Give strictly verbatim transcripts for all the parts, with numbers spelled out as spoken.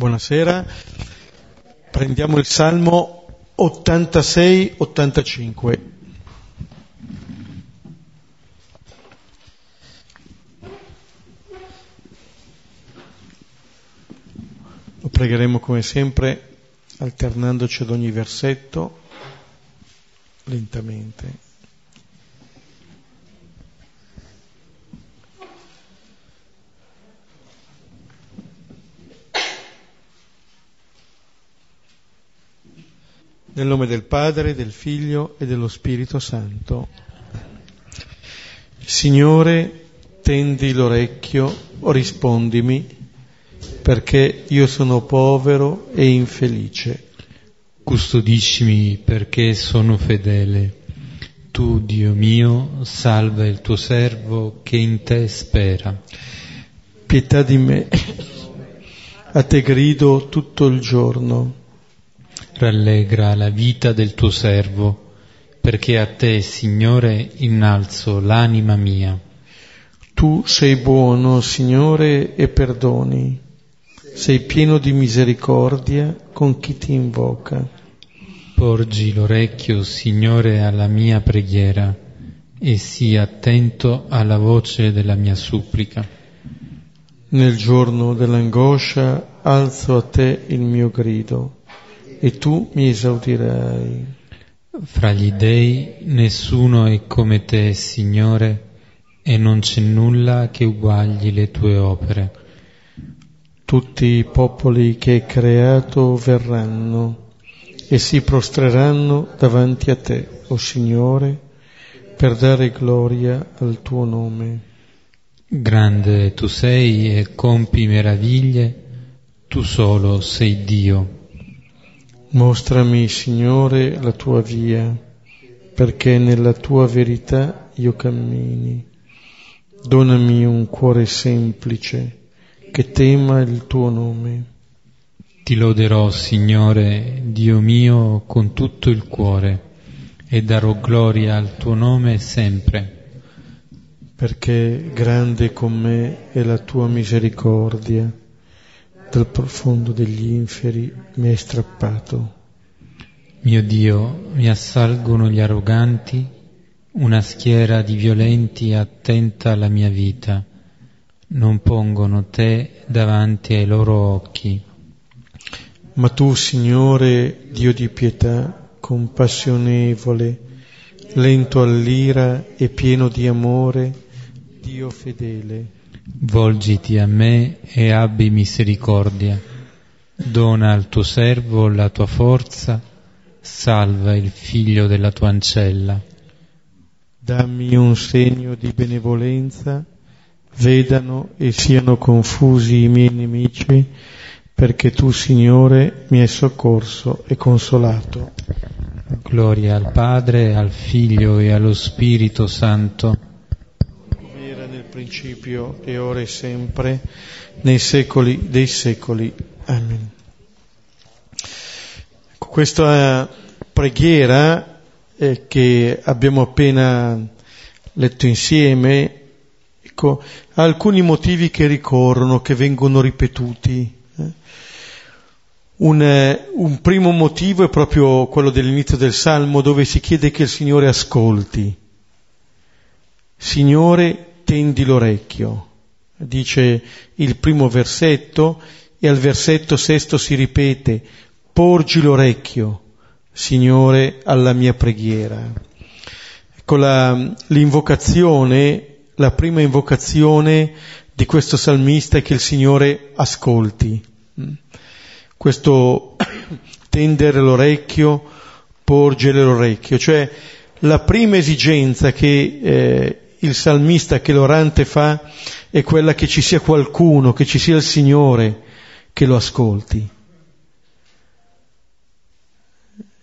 Buonasera, prendiamo il Salmo ottantasei ottantacinque. Lo pregheremo come sempre, alternandoci ad ogni versetto, lentamente. Nel nome del Padre, del Figlio e dello Spirito Santo. Signore, tendi l'orecchio o rispondimi, perché io sono povero e infelice. Custodiscimi, perché sono fedele. Tu, Dio mio, salva il tuo servo che in te spera. Pietà di me, a te grido tutto il giorno. Rallegra la vita del tuo servo, perché a te, Signore, innalzo l'anima mia. Tu sei buono, Signore, e perdoni. Sei pieno di misericordia con chi ti invoca. Porgi l'orecchio, Signore, alla mia preghiera, e sii attento alla voce della mia supplica. Nel giorno dell'angoscia alzo a te il mio grido, e tu mi esaudirai. Fra gli dei nessuno è come te, Signore, e non c'è nulla che uguagli le tue opere. Tutti i popoli che hai creato verranno e si prostreranno davanti a te, o Signore, per dare gloria al tuo nome. Grande tu sei e compi meraviglie, tu solo sei Dio. Mostrami, Signore, la tua via, perché nella tua verità io cammini. Donami un cuore semplice, che tema il tuo nome. Ti loderò, Signore, Dio mio, con tutto il cuore, e darò gloria al tuo nome sempre. Perché grande con me è la tua misericordia, dal profondo degli inferi mi hai strappato. Mio Dio, mi assalgono gli arroganti, una schiera di violenti attenta alla mia vita, non pongono te davanti ai loro occhi. Ma tu, Signore, Dio di pietà, compassionevole, lento all'ira e pieno di amore, Dio fedele, volgiti a me e abbi misericordia. Dona al tuo servo la tua forza, salva il figlio della tua ancella. Dammi un segno di benevolenza, vedano e siano confusi i miei nemici, perché tu, Signore, mi hai soccorso e consolato. Gloria al Padre, al Figlio e allo Spirito Santo. Principio e ora e sempre, nei secoli dei secoli. Amen. Ecco, questa preghiera eh, che abbiamo appena letto insieme, ecco, ha alcuni motivi che ricorrono, che vengono ripetuti. Un, un primo motivo è proprio quello dell'inizio del Salmo, dove si chiede che il Signore ascolti. Signore, tendi l'orecchio, dice il primo versetto, e al versetto sesto si ripete: porgi l'orecchio, Signore, alla mia preghiera. Ecco la, l'invocazione, la prima invocazione di questo salmista è che il Signore ascolti. Questo tendere l'orecchio, porgere l'orecchio, cioè la prima esigenza che eh, il salmista, che l'orante fa, è quella che ci sia qualcuno, che ci sia il Signore che lo ascolti.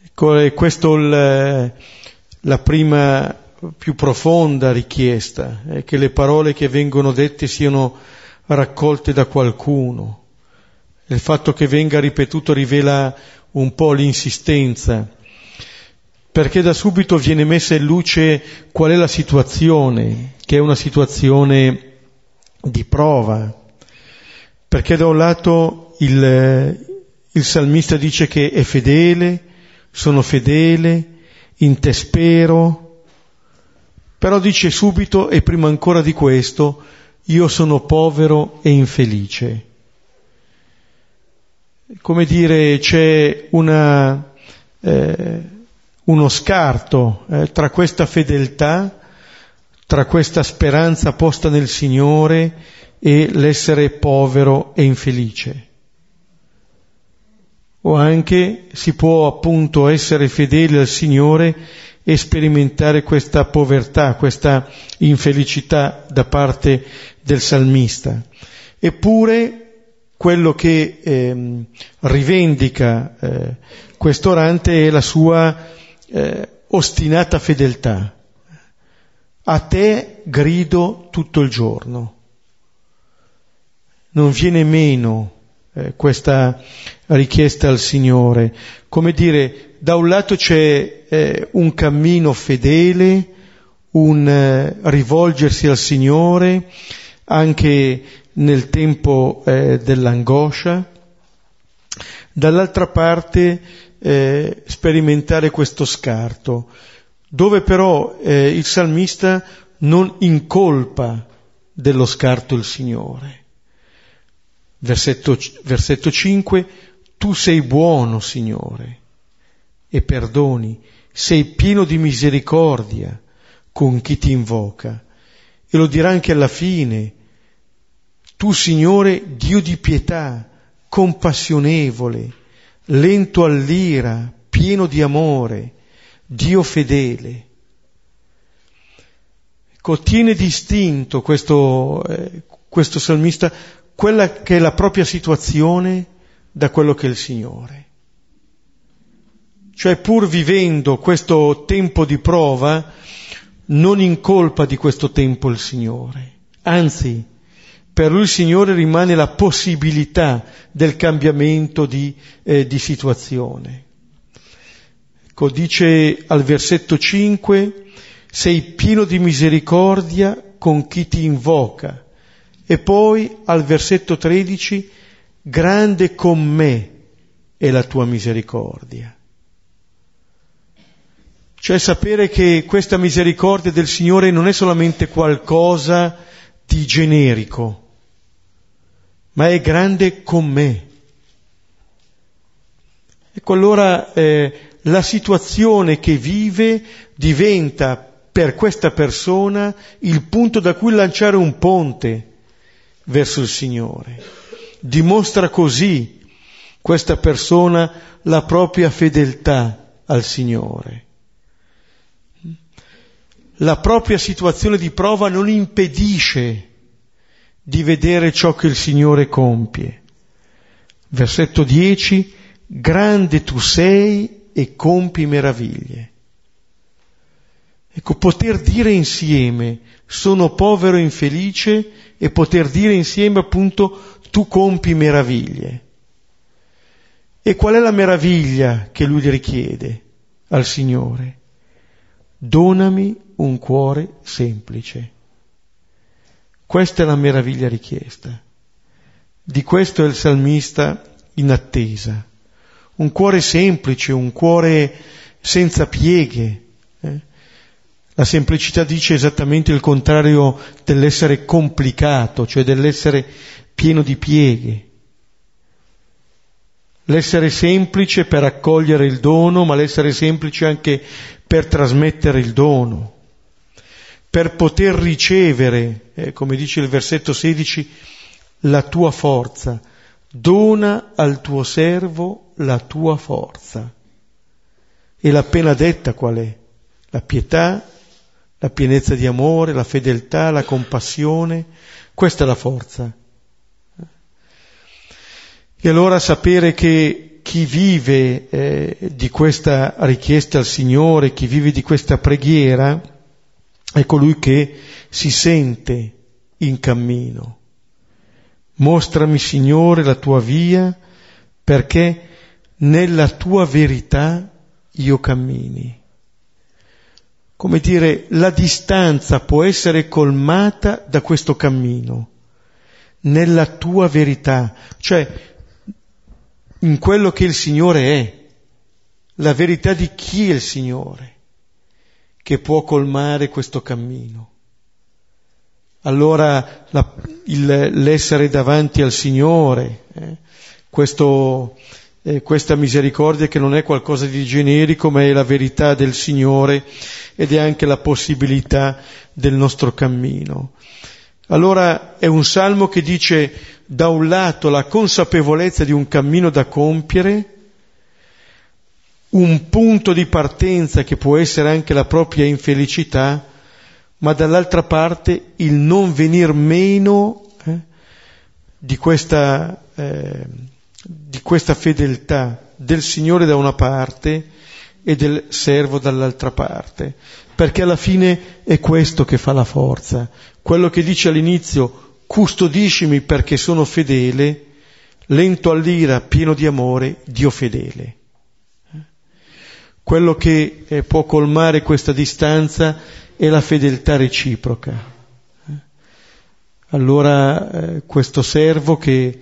Ecco, è questa la prima più profonda richiesta, è che le parole che vengono dette siano raccolte da qualcuno. Il fatto che venga ripetuto rivela un po' l'insistenza, perché da subito viene messa in luce qual è la situazione, che è una situazione di prova. Perché da un lato il, il salmista dice che è fedele, sono fedele, in te spero, però dice subito e prima ancora di questo, io sono povero e infelice. Come dire, c'è una, eh, uno scarto eh, tra questa fedeltà, tra questa speranza posta nel Signore e l'essere povero e infelice. O anche si può appunto essere fedeli al Signore e sperimentare questa povertà, questa infelicità da parte del salmista. Eppure quello che eh, rivendica eh, questo orante è la sua eh, ostinata fedeltà. A te grido tutto il giorno. Non viene meno eh, questa richiesta al Signore. Come dire, da un lato c'è eh, un cammino fedele, un eh, rivolgersi al Signore, anche nel tempo eh, dell'angoscia, dall'altra parte eh, sperimentare questo scarto, dove però eh, il salmista non incolpa dello scarto il Signore. Versetto, versetto cinque, tu sei buono, Signore, e perdoni, sei pieno di misericordia con chi ti invoca. E lo dirà anche alla fine, tu, Signore, Dio di pietà, compassionevole, lento all'ira, pieno di amore, Dio fedele. Ecco, tiene distinto questo, eh, questo salmista quella che è la propria situazione da quello che è il Signore. Cioè, pur vivendo questo tempo di prova, non incolpa di questo tempo il Signore, anzi, per lui il Signore rimane la possibilità del cambiamento di, eh, di situazione. Ecco, dice al versetto cinque, sei pieno di misericordia con chi ti invoca. E poi al versetto tredici, grande con me è la tua misericordia. Cioè sapere che questa misericordia del Signore non è solamente qualcosa di generico, ma è grande con me. Ecco allora eh, la situazione che vive diventa per questa persona il punto da cui lanciare un ponte verso il Signore. Dimostra così questa persona la propria fedeltà al Signore. La propria situazione di prova non impedisce di vedere ciò che il Signore compie. Versetto dieci, grande tu sei e compi meraviglie. Ecco, poter dire insieme sono povero e infelice e poter dire insieme appunto tu compi meraviglie. E qual è la meraviglia che lui richiede al Signore? Donami un cuore semplice. Questa è la meraviglia richiesta. Di questo è il salmista in attesa. Un cuore semplice, un cuore senza pieghe. Eh? La semplicità dice esattamente il contrario dell'essere complicato, cioè dell'essere pieno di pieghe. L'essere semplice per accogliere il dono, ma l'essere semplice anche per trasmettere il dono. Per poter ricevere, eh, come dice il versetto sedici, la tua forza. Dona al tuo servo la tua forza. E la pena detta qual è? La pietà, la pienezza di amore, la fedeltà, la compassione. Questa è la forza. E allora sapere che chi vive eh, di questa richiesta al Signore, chi vive di questa preghiera, è colui che si sente in cammino. Mostrami, Signore, la tua via, perché nella tua verità io cammini. Come dire, la distanza può essere colmata da questo cammino, nella tua verità, cioè in quello che il Signore è, la verità di chi è il Signore, che può colmare questo cammino. Allora la, il, l'essere davanti al Signore, eh, questo, eh, questa misericordia che non è qualcosa di generico, ma è la verità del Signore ed è anche la possibilità del nostro cammino. Allora è un salmo che dice, da un lato, la consapevolezza di un cammino da compiere, un punto di partenza che può essere anche la propria infelicità, ma dall'altra parte il non venir meno eh, di questa, eh, di questa fedeltà del Signore da una parte e del servo dall'altra parte, perché alla fine è questo che fa la forza. Quello che dice all'inizio, custodiscimi perché sono fedele, lento all'ira, pieno di amore, Dio fedele. Quello che eh, può colmare questa distanza è la fedeltà reciproca. Allora eh, questo servo che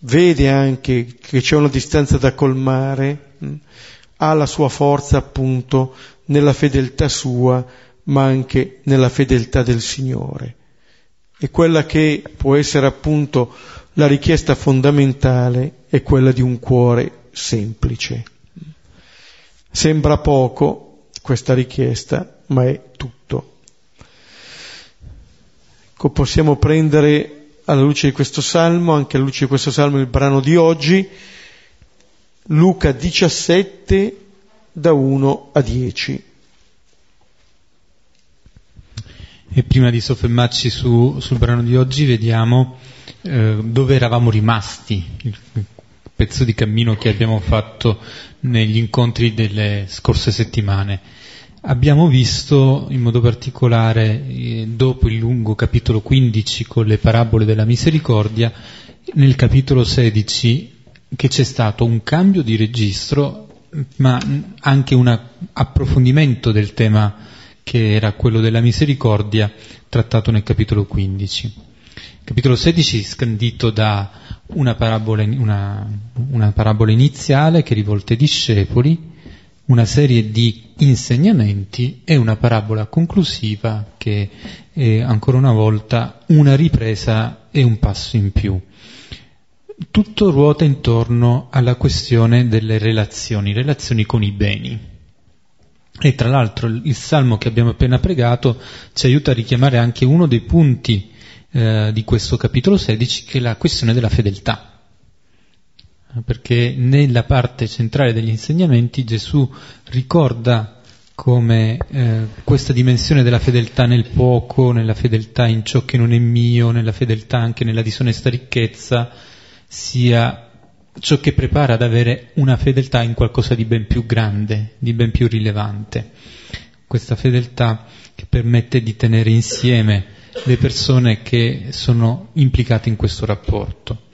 vede anche che c'è una distanza da colmare, mh, ha la sua forza appunto nella fedeltà sua, ma anche nella fedeltà del Signore. E quella che può essere appunto la richiesta fondamentale è quella di un cuore semplice. Sembra poco questa richiesta, ma è tutto. Ecco, possiamo prendere alla luce di questo salmo, anche alla luce di questo salmo, il brano di oggi, Luca diciassette, da uno a dieci. E prima di soffermarci su, sul brano di oggi vediamo eh, dove eravamo rimasti, il pezzo di cammino che abbiamo fatto negli incontri delle scorse settimane. Abbiamo visto in modo particolare, eh, dopo il lungo capitolo quindici con le parabole della misericordia, nel capitolo sedici che c'è stato un cambio di registro, ma anche un approfondimento del tema che era quello della misericordia trattato nel capitolo quindici. Capitolo sedici scandito da una parabola, una, una parabola iniziale che è rivolta ai discepoli, una serie di insegnamenti e una parabola conclusiva che è ancora una volta una ripresa e un passo in più. Tutto ruota intorno alla questione delle relazioni, relazioni con i beni. E tra l'altro il salmo che abbiamo appena pregato ci aiuta a richiamare anche uno dei punti eh, di questo capitolo sedici, che è la questione della fedeltà, perché nella parte centrale degli insegnamenti Gesù ricorda come eh, questa dimensione della fedeltà nel poco, nella fedeltà in ciò che non è mio, nella fedeltà anche nella disonesta ricchezza, sia ciò che prepara ad avere una fedeltà in qualcosa di ben più grande, di ben più rilevante. Questa fedeltà che permette di tenere insieme le persone che sono implicate in questo rapporto.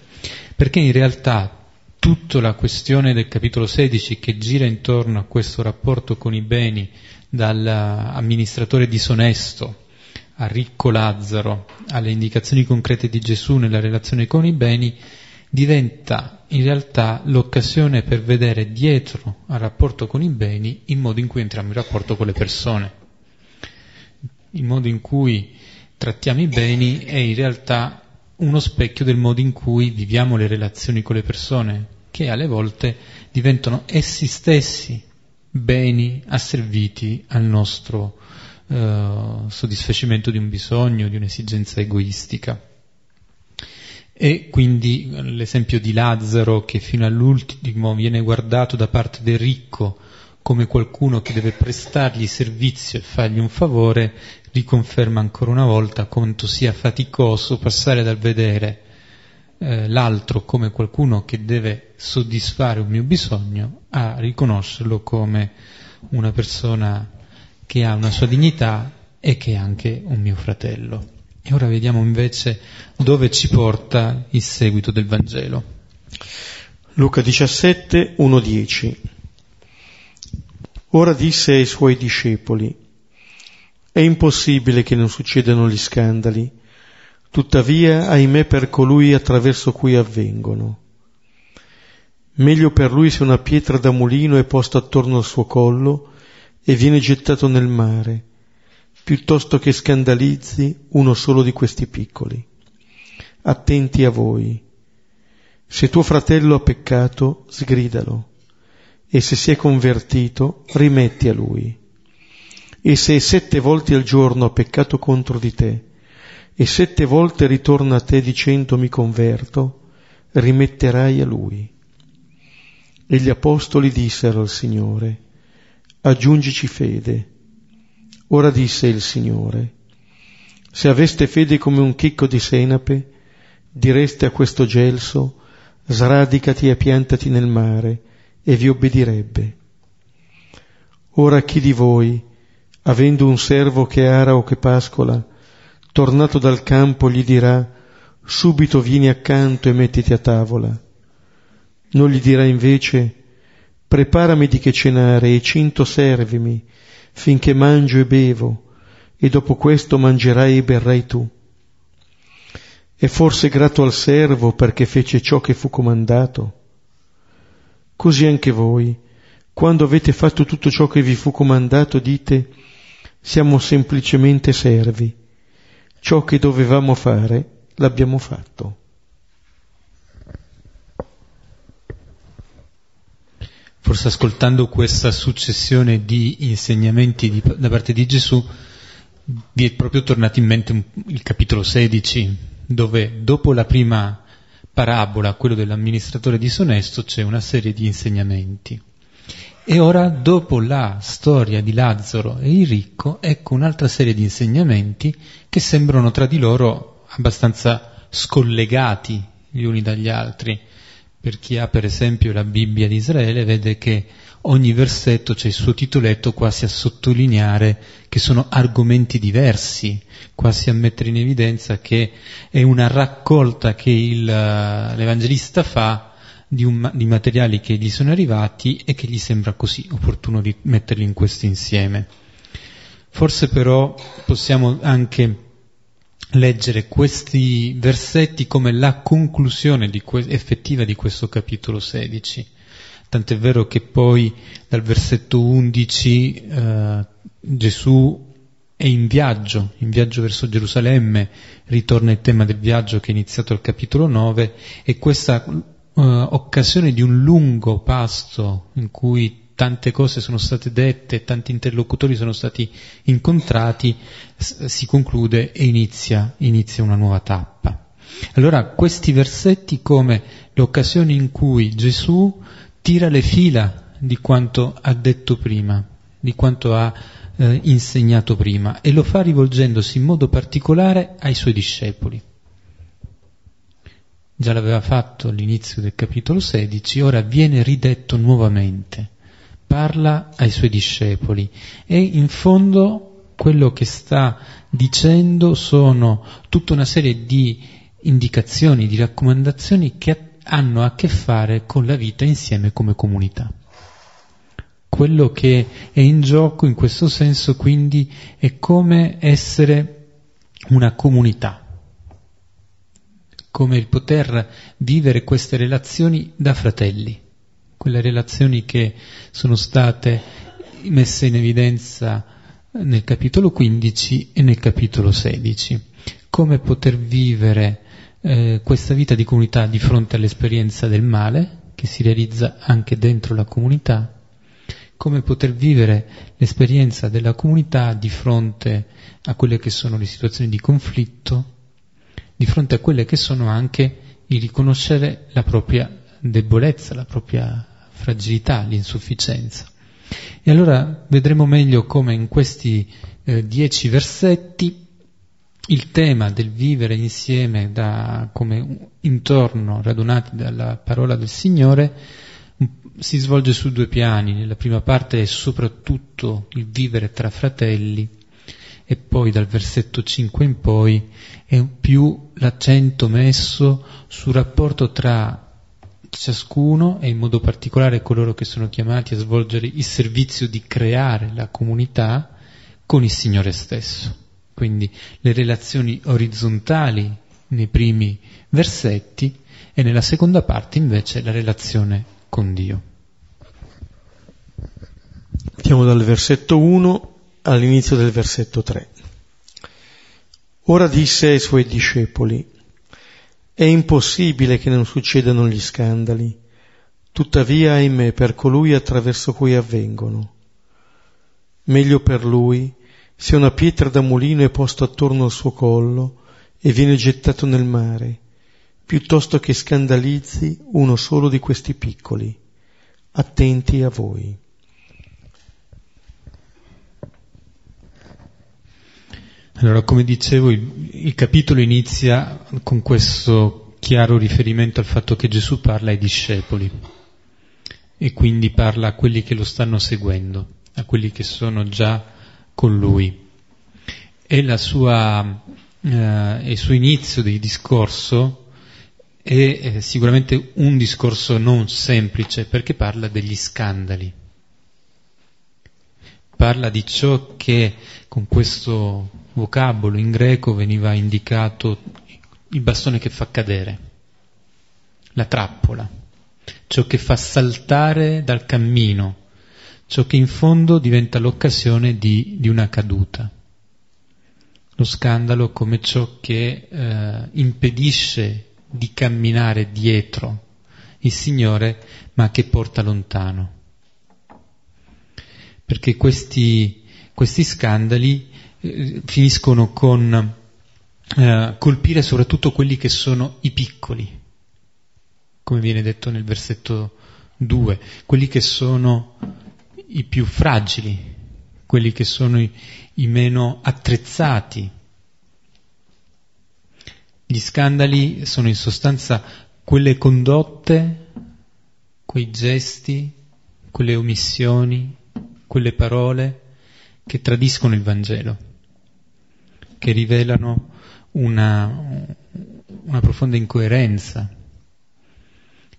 Perché in realtà tutta la questione del capitolo sedici, che gira intorno a questo rapporto con i beni, dall'amministratore disonesto a ricco Lazzaro, alle indicazioni concrete di Gesù nella relazione con i beni, diventa in realtà l'occasione per vedere dietro al rapporto con i beni il modo in cui entriamo in rapporto con le persone. Il modo in cui trattiamo i beni è in realtà uno specchio del modo in cui viviamo le relazioni con le persone, che alle volte diventano essi stessi beni asserviti al nostro eh, soddisfacimento di un bisogno, di un'esigenza egoistica. E quindi l'esempio di Lazzaro, che fino all'ultimo viene guardato da parte del ricco come qualcuno che deve prestargli servizio e fargli un favore, riconferma ancora una volta quanto sia faticoso passare dal vedere eh, l'altro come qualcuno che deve soddisfare un mio bisogno a riconoscerlo come una persona che ha una sua dignità e che è anche un mio fratello. E ora vediamo invece dove ci porta il seguito del Vangelo. Luca diciassette, uno dieci. Ora disse ai suoi discepoli, è impossibile che non succedano gli scandali, tuttavia ahimè per colui attraverso cui avvengono. Meglio per lui se una pietra da mulino è posta attorno al suo collo e viene gettato nel mare, piuttosto che scandalizzi uno solo di questi piccoli. Attenti a voi. Se tuo fratello ha peccato, sgridalo, e se si è convertito, rimetti a lui. E se sette volte al giorno ha peccato contro di te, e sette volte ritorna a te dicendo mi converto, rimetterai a lui. E gli apostoli dissero al Signore, aggiungici fede. Ora disse il Signore, se aveste fede come un chicco di senape, direste a questo gelso, sradicati e piantati nel mare, e vi obbedirebbe. Ora chi di voi, avendo un servo che ara o che pascola, tornato dal campo gli dirà, subito vieni accanto e mettiti a tavola? Non gli dirà invece, preparami di che cenare e cinto servimi, finché mangio e bevo, e dopo questo mangerai e berrai tu. È forse grato al servo perché fece ciò che fu comandato? Così anche voi, quando avete fatto tutto ciò che vi fu comandato, dite, siamo semplicemente servi, ciò che dovevamo fare l'abbiamo fatto. Forse ascoltando questa successione di insegnamenti di, da parte di Gesù, vi è proprio tornato in mente un, il capitolo sedici, dove dopo la prima parabola, quello dell'amministratore disonesto, c'è una serie di insegnamenti. E ora, dopo la storia di Lazzaro e il ricco, ecco un'altra serie di insegnamenti che sembrano tra di loro abbastanza scollegati gli uni dagli altri. Per chi ha per esempio la Bibbia di Israele vede che ogni versetto c'è il suo titoletto quasi a sottolineare che sono argomenti diversi, quasi a mettere in evidenza che è una raccolta che il, l'Evangelista fa di, un, di materiali che gli sono arrivati e che gli sembra così opportuno di metterli in questo insieme. Forse però possiamo anche leggere questi versetti come la conclusione di que- effettiva di questo capitolo sedici, tant'è vero che poi dal versetto undici eh, Gesù è in viaggio, in viaggio verso Gerusalemme, ritorna il tema del viaggio che è iniziato al capitolo nove, e questa eh, occasione di un lungo pasto in cui tante cose sono state dette, tanti interlocutori sono stati incontrati, si conclude e inizia, inizia una nuova tappa. Allora questi versetti come le occasioni in cui Gesù tira le fila di quanto ha detto prima, di quanto ha eh, insegnato prima, e lo fa rivolgendosi in modo particolare ai suoi discepoli. Già l'aveva fatto all'inizio del capitolo sedici, ora viene ridetto nuovamente. Parla ai suoi discepoli e in fondo quello che sta dicendo sono tutta una serie di indicazioni, di raccomandazioni che hanno a che fare con la vita insieme come comunità. Quello che è in gioco in questo senso quindi è come essere una comunità, come il poter vivere queste relazioni da fratelli. Quelle relazioni che sono state messe in evidenza nel capitolo quindici e nel capitolo sedici. Come poter vivere eh, questa vita di comunità di fronte all'esperienza del male, che si realizza anche dentro la comunità. Come poter vivere l'esperienza della comunità di fronte a quelle che sono le situazioni di conflitto, di fronte a quelle che sono anche il riconoscere la propria debolezza, la propria fragilità, l'insufficienza. E allora vedremo meglio come in questi eh, dieci versetti il tema del vivere insieme da, come intorno radunati dalla parola del Signore si svolge su due piani. Nella prima parte è soprattutto il vivere tra fratelli e poi dal versetto cinque in poi è più l'accento messo sul rapporto tra ciascuno e in modo particolare coloro che sono chiamati a svolgere il servizio di creare la comunità con il Signore stesso. Quindi le relazioni orizzontali nei primi versetti e nella seconda parte invece la relazione con Dio. Partiamo dal versetto uno all'inizio del versetto tre. Ora disse ai suoi discepoli: è impossibile che non succedano gli scandali, tuttavia ahimè per colui attraverso cui avvengono. Meglio per lui se una pietra da mulino è posta attorno al suo collo e viene gettato nel mare, piuttosto che scandalizzi uno solo di questi piccoli. Attenti a voi. Allora, come dicevo, il, il capitolo inizia con questo chiaro riferimento al fatto che Gesù parla ai discepoli e quindi parla a quelli che lo stanno seguendo, a quelli che sono già con lui. E la sua, eh, il suo inizio del discorso è eh, sicuramente un discorso non semplice, perché parla degli scandali. Parla di ciò che con questo vocabolo in greco veniva indicato il bastone che fa cadere, la trappola, ciò che fa saltare dal cammino, ciò che in fondo diventa l'occasione di, di una caduta. Lo scandalo come ciò che eh, impedisce di camminare dietro il Signore, ma che porta lontano. Perché questi, questi scandali eh, finiscono con eh, colpire soprattutto quelli che sono i piccoli, come viene detto nel versetto due, quelli che sono i più fragili, quelli che sono i, i meno attrezzati. Gli scandali sono in sostanza quelle condotte, quei gesti, quelle omissioni, quelle parole che tradiscono il Vangelo, che rivelano una, una profonda incoerenza.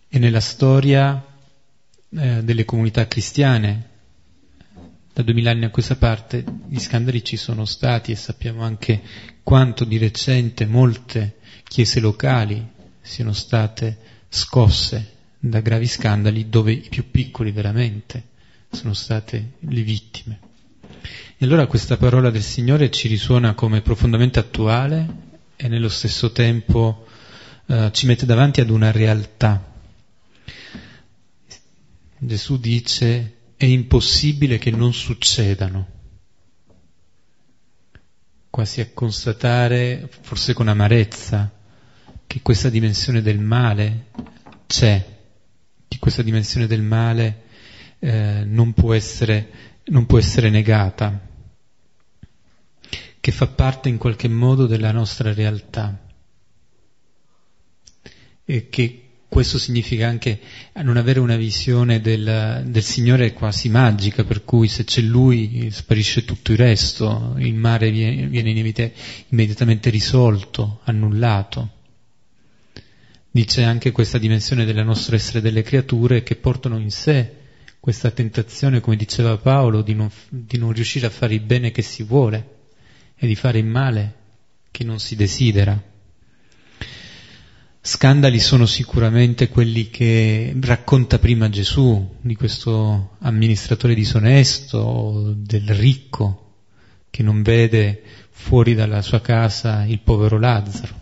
E nella storia eh, delle comunità cristiane, da duemila anni a questa parte, gli scandali ci sono stati, e sappiamo anche quanto di recente molte chiese locali siano state scosse da gravi scandali, dove i più piccoli veramente sono state le vittime. E allora questa parola del Signore ci risuona come profondamente attuale e nello stesso tempo eh, ci mette davanti ad una realtà. Gesù dice: è impossibile che non succedano, quasi a constatare, forse con amarezza, che questa dimensione del male c'è, che questa dimensione del male Eh, non può essere, non può essere negata, che fa parte in qualche modo della nostra realtà, e che questo significa anche non avere una visione del, del Signore quasi magica, per cui se c'è Lui sparisce tutto il resto, il male viene, viene immediatamente risolto, annullato. Dice anche questa dimensione della nostra essere delle creature, che portano in sé questa tentazione, come diceva Paolo, di non, di non riuscire a fare il bene che si vuole e di fare il male che non si desidera. Scandali sono sicuramente quelli che racconta prima Gesù, di questo amministratore disonesto o del ricco che non vede fuori dalla sua casa il povero Lazzaro.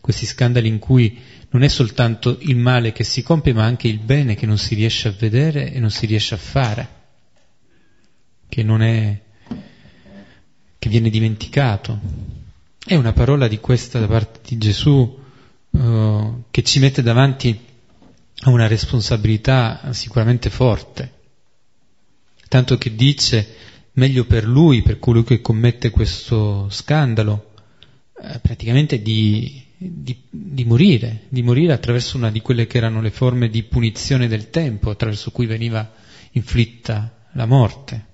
Questi scandali in cui non è soltanto il male che si compie, ma anche il bene che non si riesce a vedere e non si riesce a fare, che non è, che viene dimenticato. È una parola di questa da parte di Gesù eh, che ci mette davanti a una responsabilità sicuramente forte, tanto che dice: meglio per lui, per colui che commette questo scandalo, eh, praticamente di Di, di morire, di morire attraverso una di quelle che erano le forme di punizione del tempo, attraverso cui veniva inflitta la morte.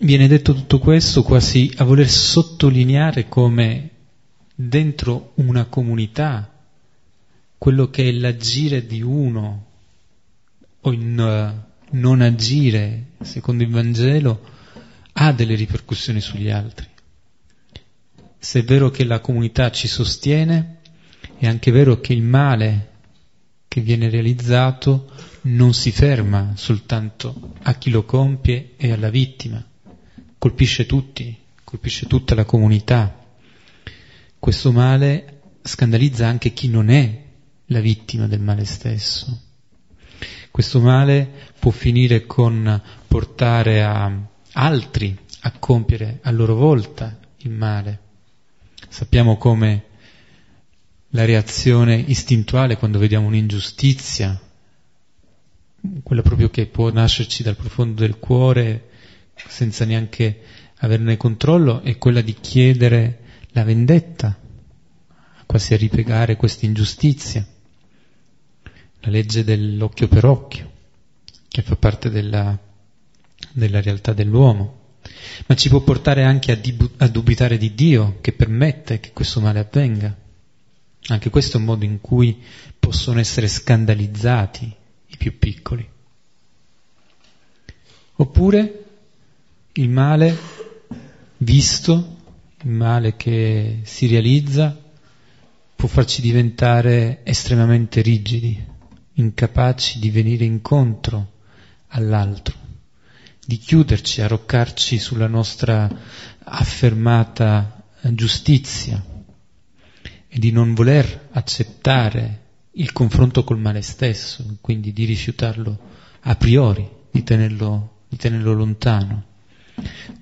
Viene detto tutto questo quasi a voler sottolineare come dentro una comunità quello che è l'agire di uno o il non agire secondo il Vangelo ha delle ripercussioni sugli altri. Se è vero che la comunità ci sostiene, È anche vero che il male che viene realizzato non si ferma soltanto a chi lo compie e alla vittima, colpisce tutti, colpisce tutta la comunità. Questo male scandalizza anche chi non è la vittima del male stesso. Questo male può finire con portare a altri a compiere a loro volta il male. Sappiamo come la reazione istintuale quando vediamo un'ingiustizia, quella proprio che può nascerci dal profondo del cuore senza neanche averne controllo, è quella di chiedere la vendetta, quasi a ripagare questa ingiustizia. La legge dell'occhio per occhio, che fa parte della, della realtà dell'uomo, ma ci può portare anche a, dibu- a dubitare di Dio, che permette che questo male avvenga. Anche questo è un modo in cui possono essere scandalizzati i più piccoli. Oppure il male visto, il male che si realizza, può farci diventare estremamente rigidi, incapaci di venire incontro all'altro, di chiuderci, arroccarci sulla nostra affermata giustizia e di non voler accettare il confronto col male stesso, quindi di rifiutarlo a priori, di tenerlo, di tenerlo lontano.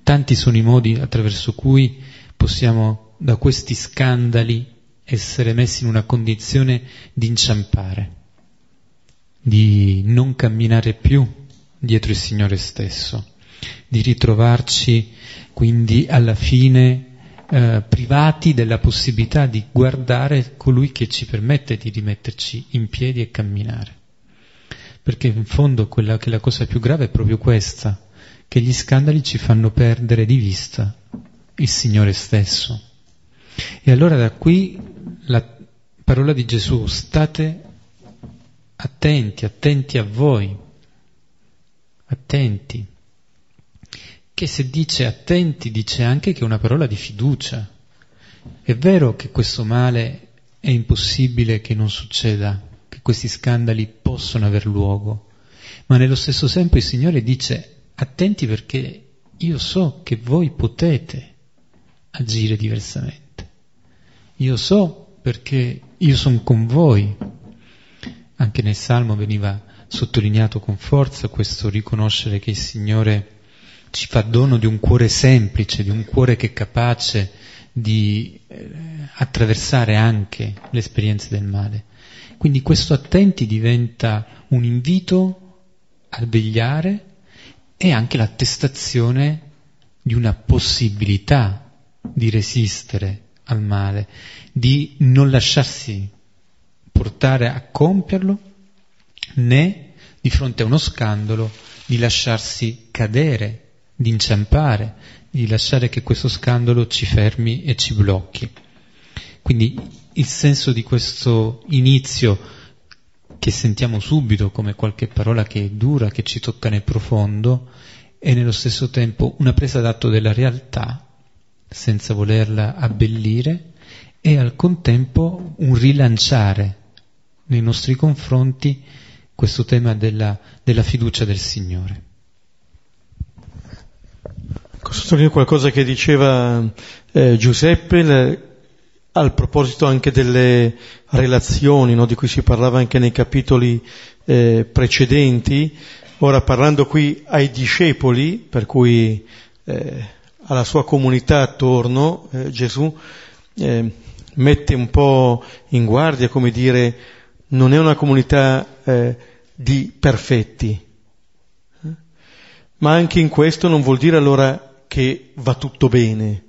Tanti sono i modi attraverso cui possiamo, da questi scandali, essere messi in una condizione di inciampare, di non camminare più dietro il Signore stesso, di ritrovarci quindi alla fine eh, privati della possibilità di guardare colui che ci permette di rimetterci in piedi e camminare. Perché in fondo quella che è la cosa più grave è proprio questa, che gli scandali ci fanno perdere di vista il Signore stesso. E allora da qui la parola di Gesù: state attenti, attenti a voi, attenti, che se dice attenti dice anche che è una parola di fiducia. È vero che questo male è impossibile che non succeda, che questi scandali possono aver luogo, ma nello stesso tempo il Signore dice attenti, perché io so che voi potete agire diversamente, io so perché io sono con voi. Anche nel Salmo veniva sottolineato con forza questo riconoscere che il Signore ci fa dono di un cuore semplice, di un cuore che è capace di eh, attraversare anche le esperienze del male. Quindi questo attenti diventa un invito al vegliare e anche l'attestazione di una possibilità di resistere al male, di non lasciarsi portare a compierlo, né di fronte a uno scandalo di lasciarsi cadere, di inciampare, di lasciare che questo scandalo ci fermi e ci blocchi. Quindi il senso di questo inizio, che sentiamo subito come qualche parola che è dura, che ci tocca nel profondo, è nello stesso tempo una presa d'atto della realtà senza volerla abbellire, e al contempo un rilanciare nei nostri confronti questo tema della, della fiducia del Signore. Sottolineo qualcosa che diceva eh, Giuseppe le, al proposito anche delle relazioni, no, di cui si parlava anche nei capitoli eh, precedenti. Ora, parlando qui ai discepoli, per cui eh, alla sua comunità attorno, eh, Gesù eh, mette un po' in guardia, come dire, non è una comunità eh, di perfetti, eh? Ma anche in questo non vuol dire allora che va tutto bene,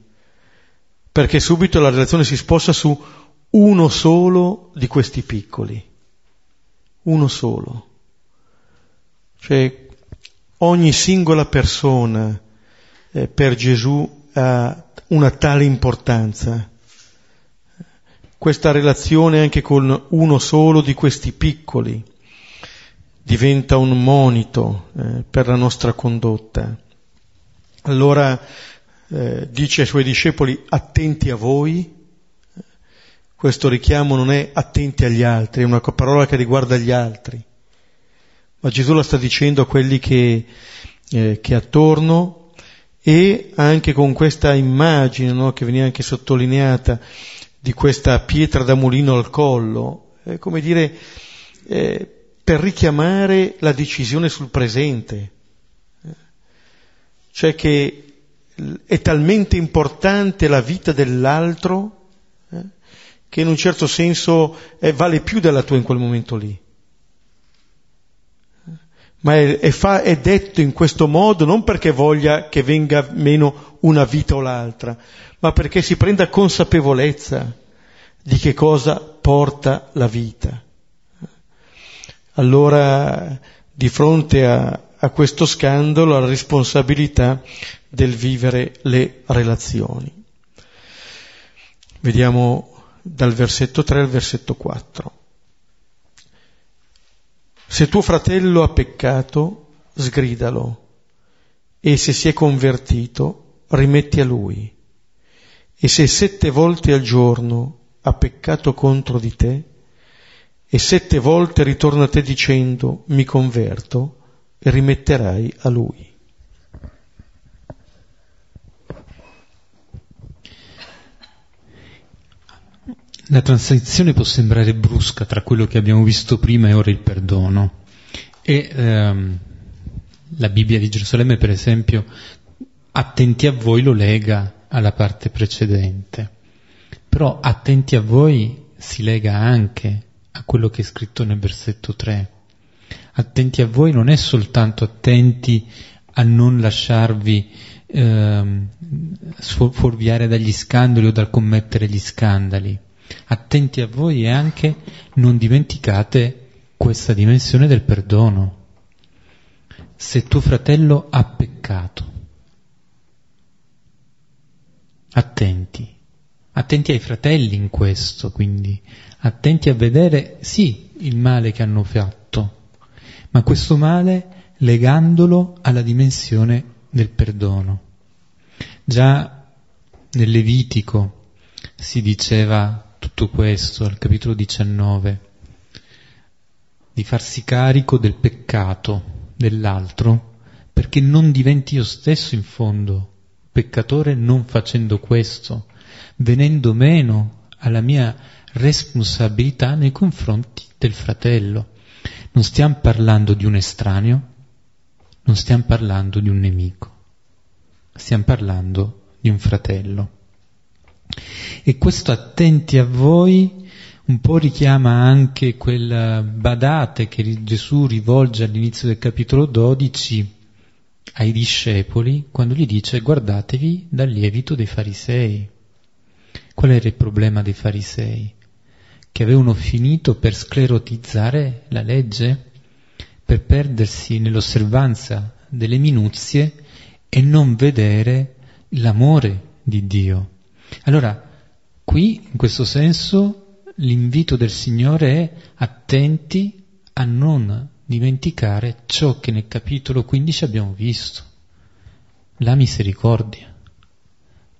perché subito la relazione si sposta su uno solo di questi piccoli, uno solo, cioè ogni singola persona eh, per Gesù ha una tale importanza. Questa relazione anche con uno solo di questi piccoli diventa un monito eh, per la nostra condotta. Allora eh, dice ai suoi discepoli attenti a voi, Questo richiamo non è attenti agli altri, è una parola che riguarda gli altri, ma Gesù la sta dicendo a quelli che, eh, che attorno, e anche con questa immagine, no, che veniva anche sottolineata, di questa pietra da mulino al collo, è come dire, eh, per richiamare la decisione sul presente, cioè che è talmente importante la vita dell'altro, eh, che in un certo senso eh, vale più della tua in quel momento lì. Ma è, è, fa, è detto in questo modo non perché voglia che venga meno una vita o l'altra, ma perché si prenda consapevolezza di che cosa porta la vita. Allora, di fronte a, a questo scandalo, alla responsabilità del vivere le relazioni. Vediamo dal versetto tre al versetto quattro. Se tuo fratello ha peccato, sgridalo, e se si è convertito, rimetti a lui. E se sette volte al giorno ha peccato contro di te, e sette volte ritorna a te dicendo mi converto, e rimetterai a lui. La transizione può sembrare brusca tra quello che abbiamo visto prima e ora il perdono, e ehm, la Bibbia di Gerusalemme, per esempio, attenti a voi lo lega alla parte precedente, però attenti a voi si lega anche a quello che è scritto nel versetto tre. Attenti a voi non è soltanto attenti a non lasciarvi ehm, fuorviare dagli scandali o dal commettere gli scandali. Attenti a voi e anche non dimenticate questa dimensione del perdono. Se tuo fratello ha peccato, attenti, attenti ai fratelli in questo, quindi attenti a vedere sì il male che hanno fatto, ma questo male legandolo alla dimensione del perdono. Già nel Levitico si diceva tutto questo, al capitolo diciannove, di farsi carico del peccato dell'altro, perché non diventi io stesso in fondo peccatore non facendo questo, venendo meno alla mia responsabilità nei confronti del fratello. Non stiamo parlando di un estraneo, non stiamo parlando di un nemico, stiamo parlando di un fratello. E questo attenti a voi un po' richiama anche quel badate che Gesù rivolge all'inizio del capitolo dodici ai discepoli, quando gli dice guardatevi dal lievito dei farisei. Qual era il problema dei farisei? Che avevano finito per sclerotizzare la legge, per perdersi nell'osservanza delle minuzie e non vedere l'amore di Dio. Allora, qui, in questo senso, l'invito del Signore è attenti a non dimenticare ciò che nel capitolo quindici abbiamo visto, la misericordia.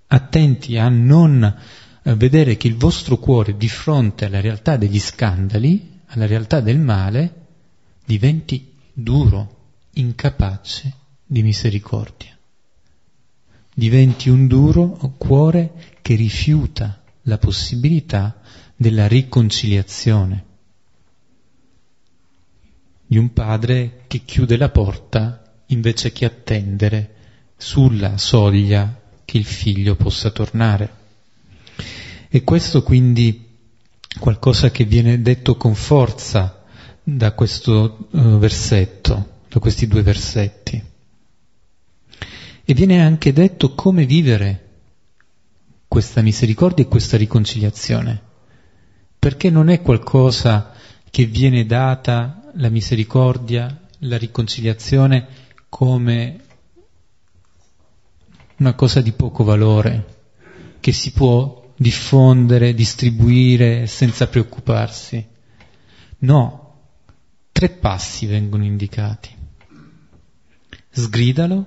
Attenti a non vedere che il vostro cuore, di fronte alla realtà degli scandali, alla realtà del male, diventi duro, incapace di misericordia. Diventi un duro cuore che rifiuta la possibilità della riconciliazione, di un padre che chiude la porta invece che attendere sulla soglia che il figlio possa tornare. E questo quindi qualcosa che viene detto con forza da questo versetto, da questi due versetti. E viene anche detto come vivere questa misericordia e questa riconciliazione, perché non è qualcosa che viene data, la misericordia, la riconciliazione, come una cosa di poco valore, che si può diffondere, distribuire senza preoccuparsi. No, tre passi vengono indicati. Sgridalo,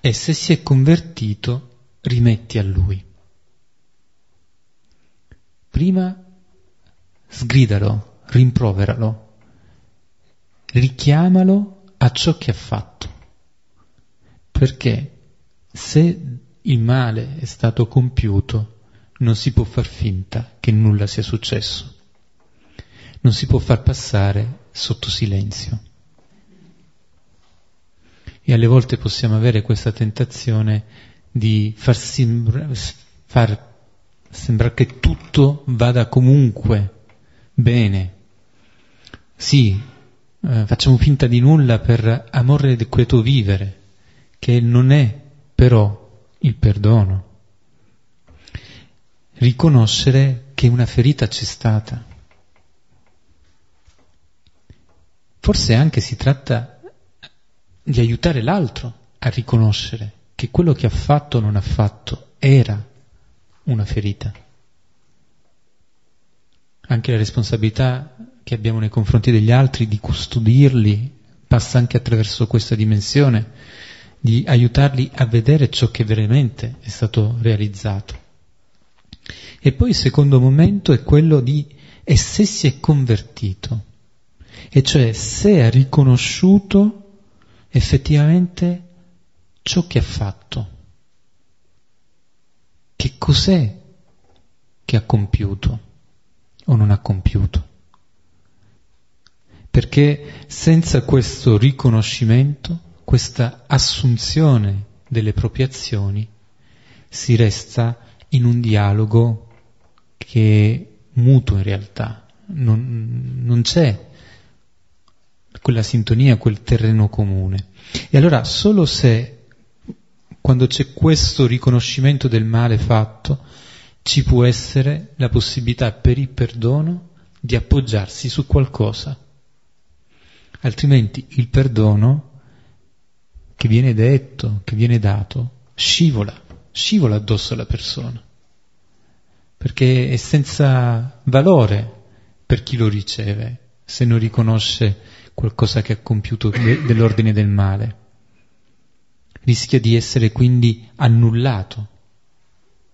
e se si è convertito rimetti a lui. prima sgridalo, rimproveralo, richiamalo a ciò che ha fatto, perché se il male è stato compiuto non si può far finta che nulla sia successo, non si può far passare sotto silenzio. E alle volte possiamo avere questa tentazione di far, sembra, far sembrare che tutto vada comunque bene. Sì, eh, facciamo finta di nulla per amore del quieto vivere, che non è però il perdono. Riconoscere che una ferita c'è stata. Forse anche si tratta di aiutare l'altro a riconoscere che quello che ha fatto o non ha fatto era una ferita. Anche la responsabilità che abbiamo nei confronti degli altri di custodirli passa anche attraverso questa dimensione, di aiutarli a vedere ciò che veramente è stato realizzato. E poi il secondo momento è quello di e se si è convertito, e cioè se ha riconosciuto effettivamente ciò che ha fatto, che cos'è che ha compiuto o non ha compiuto, perché senza questo riconoscimento, questa assunzione delle proprie azioni, si resta in un dialogo che è muto in realtà, non, non c'è quella sintonia, quel terreno comune. E allora solo se, quando c'è questo riconoscimento del male fatto, ci può essere la possibilità per il perdono di appoggiarsi su qualcosa. Altrimenti il perdono che viene detto, che viene dato, scivola, scivola addosso alla persona, perché è senza valore per chi lo riceve se non riconosce qualcosa che ha compiuto dell'ordine del male. Rischia di essere quindi annullato,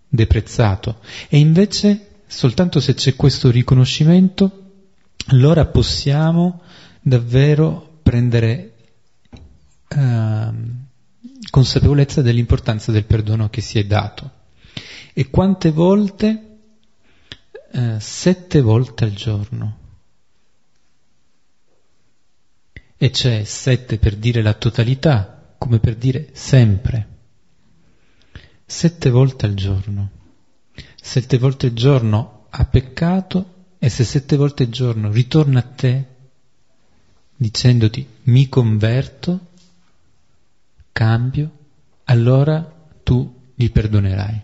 deprezzato. E invece, soltanto se c'è questo riconoscimento, allora possiamo davvero prendere eh, consapevolezza dell'importanza del perdono che si è dato. E quante volte? Eh, sette volte al giorno. E c'è sette per dire la totalità, come per dire sempre. Sette volte al giorno. Sette volte al giorno ha peccato, e se sette volte al giorno ritorna a te dicendoti mi converto, cambio, allora tu gli perdonerai.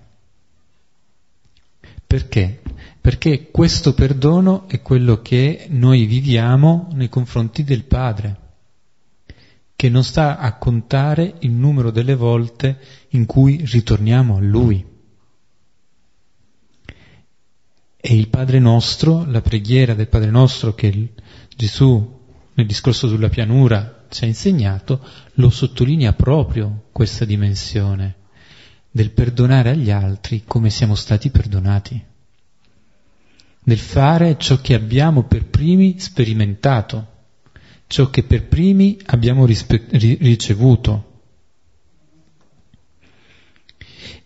Perché? Perché questo perdono è quello che noi viviamo nei confronti del Padre, che non sta a contare il numero delle volte in cui ritorniamo a Lui. E il Padre nostro, la preghiera del Padre nostro che Gesù nel discorso sulla pianura ci ha insegnato, lo sottolinea proprio questa dimensione del perdonare agli altri come siamo stati perdonati, del fare ciò che abbiamo per primi sperimentato, ciò che per primi abbiamo rispe- ricevuto.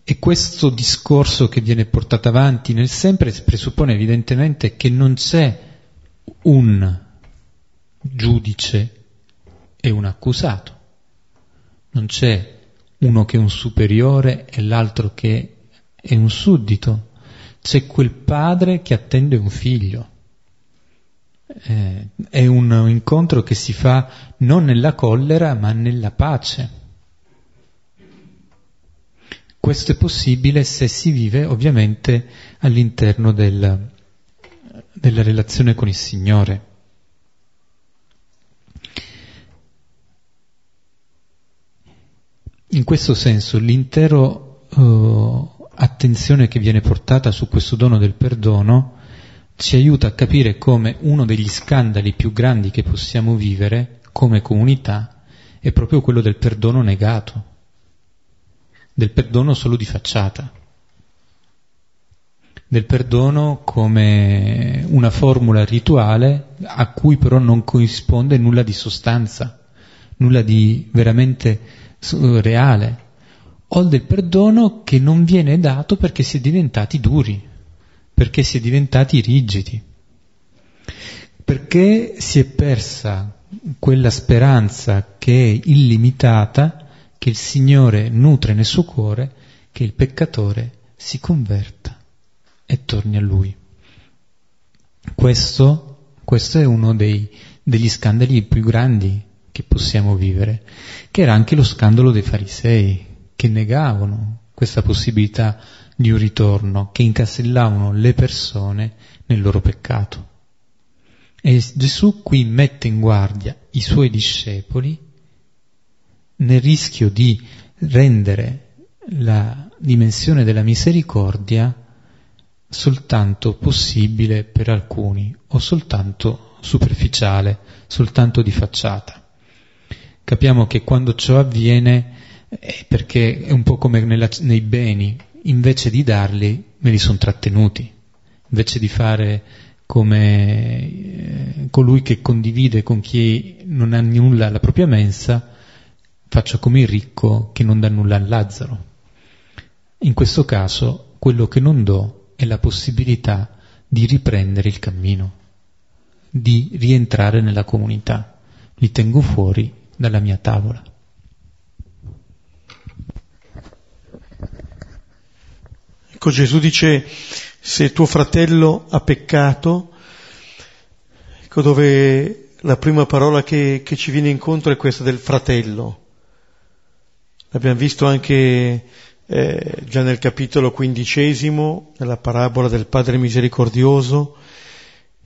E questo discorso che viene portato avanti nel sempre presuppone evidentemente che non c'è un giudice e un accusato, non c'è uno che è un superiore e l'altro che è un suddito, c'è quel padre che attende un figlio. Eh, è un incontro che si fa non nella collera ma nella pace. Questo è possibile se si vive ovviamente all'interno del, della relazione con il Signore. In questo senso l'intero eh, attenzione che viene portata su questo dono del perdono ci aiuta a capire come uno degli scandali più grandi che possiamo vivere come comunità è proprio quello del perdono negato, del perdono solo di facciata, del perdono come una formula rituale a cui però non corrisponde nulla di sostanza, nulla di veramente reale, o del perdono che non viene dato perché si è diventati duri, perché si è diventati rigidi, perché si è persa quella speranza che è illimitata, che il Signore nutre nel suo cuore, che il peccatore si converta e torni a Lui. Questo, questo è uno dei, degli scandali più grandi che possiamo vivere, che era anche lo scandalo dei farisei, che negavano questa possibilità di un ritorno, che incasellavano le persone nel loro peccato. E Gesù qui mette in guardia i suoi discepoli nel rischio di rendere la dimensione della misericordia soltanto possibile per alcuni, o soltanto superficiale, soltanto di facciata. Capiamo che quando ciò avviene è perché è un po' come nella, nei beni: invece di darli me li sono trattenuti, invece di fare come colui che condivide con chi non ha nulla alla propria mensa, faccio come il ricco che non dà nulla al Lazzaro. In questo caso quello che non do è la possibilità di riprendere il cammino, di rientrare nella comunità, li tengo fuori dalla mia tavola. Ecco, Gesù dice: se tuo fratello ha peccato, ecco dove la prima parola che, che ci viene incontro è questa del fratello. L'abbiamo visto anche eh, già nel capitolo quindicesimo, nella parabola del Padre Misericordioso,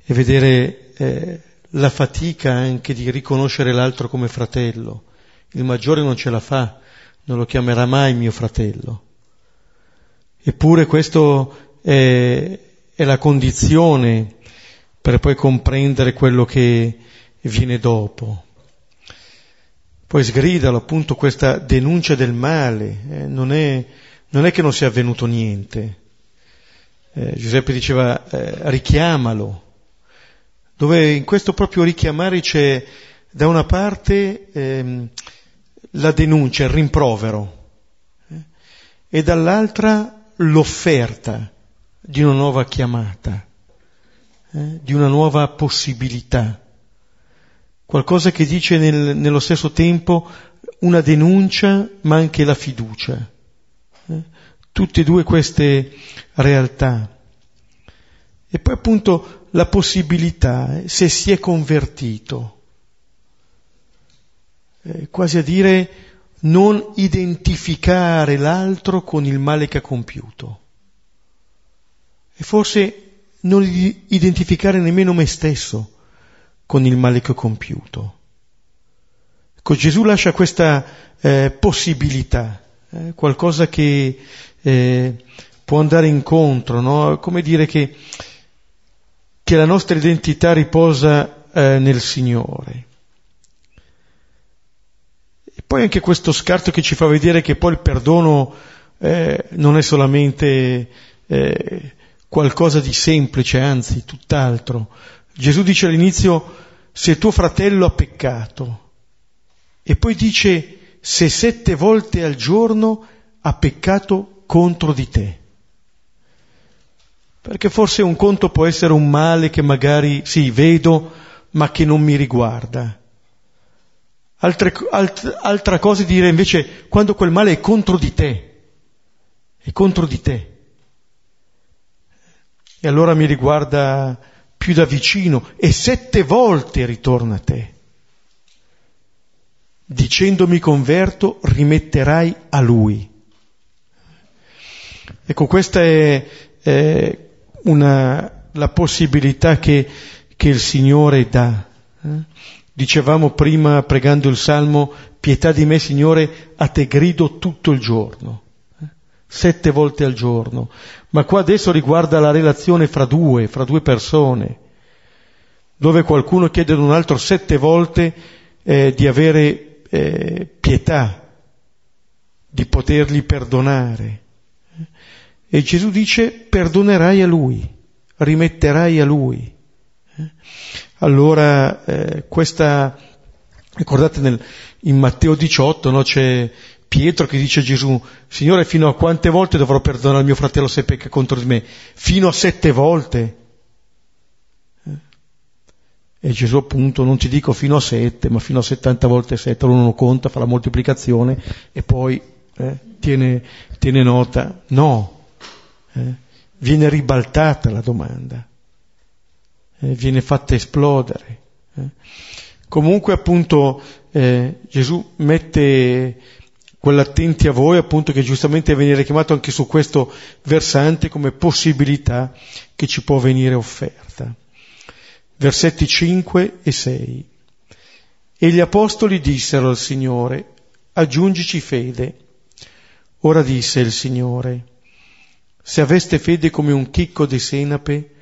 e vedere eh, la fatica anche di riconoscere l'altro come fratello. Il maggiore non ce la fa, non lo chiamerà mai mio fratello. Eppure questo è la condizione per poi comprendere quello che viene dopo. Poi sgridalo appunto questa denuncia del male, eh, non è, non è che non sia avvenuto niente. Eh, Giuseppe diceva eh, richiamalo, dove in questo proprio richiamare c'è da una parte eh, la denuncia, il rimprovero, eh, e dall'altra l'offerta di una nuova chiamata, eh, di una nuova possibilità, qualcosa che dice nel, nello stesso tempo una denuncia ma anche la fiducia, eh, tutte e due queste realtà. E poi appunto la possibilità, eh, se si è convertito, eh, quasi a dire non identificare l'altro con il male che ha compiuto. E forse non identificare nemmeno me stesso con il male che ho compiuto. Ecco, Gesù lascia questa eh, possibilità, eh, qualcosa che eh, può andare incontro, no? Come dire che, che la nostra identità riposa eh, nel Signore. E poi anche questo scarto che ci fa vedere che poi il perdono eh, non è solamente Eh, qualcosa di semplice, anzi tutt'altro. Gesù dice all'inizio: se tuo fratello ha peccato, e poi dice: se sette volte al giorno ha peccato contro di te. Perché forse un conto può essere un male che magari sì, vedo, ma che non mi riguarda. Altre, alt, altra cosa è dire invece quando quel male è contro di te, è contro di te. E allora mi riguarda più da vicino, e sette volte ritorna a te. Dicendo mi converto, rimetterai a lui. Ecco, questa è, è una, la possibilità che, che il Signore dà. Dicevamo prima, pregando il Salmo: pietà di me, Signore, a te grido tutto il giorno. Sette volte al giorno, ma qua adesso riguarda la relazione fra due, fra due persone, dove qualcuno chiede ad un altro sette volte eh, di avere eh, pietà, di potergli perdonare. E Gesù dice: perdonerai a lui, rimetterai a lui. Eh? Allora, eh, questa, ricordate nel, in Matteo diciotto, no, c'è Pietro che dice a Gesù: Signore, fino a quante volte dovrò perdonare mio fratello se pecca contro di me? Fino a sette volte. Eh? E Gesù appunto, non ti dico fino a sette, ma fino a settanta volte sette, uno non conta, fa la moltiplicazione e poi eh, tiene, tiene nota. No. Eh, viene ribaltata la domanda, eh, viene fatta esplodere. Eh. Comunque appunto eh, Gesù mette quell'attenti a voi appunto che giustamente viene richiamato anche su questo versante come possibilità che ci può venire offerta. Versetti cinque e sei. E gli apostoli dissero al Signore: aggiungici fede. Ora disse il Signore: se aveste fede come un chicco di senape,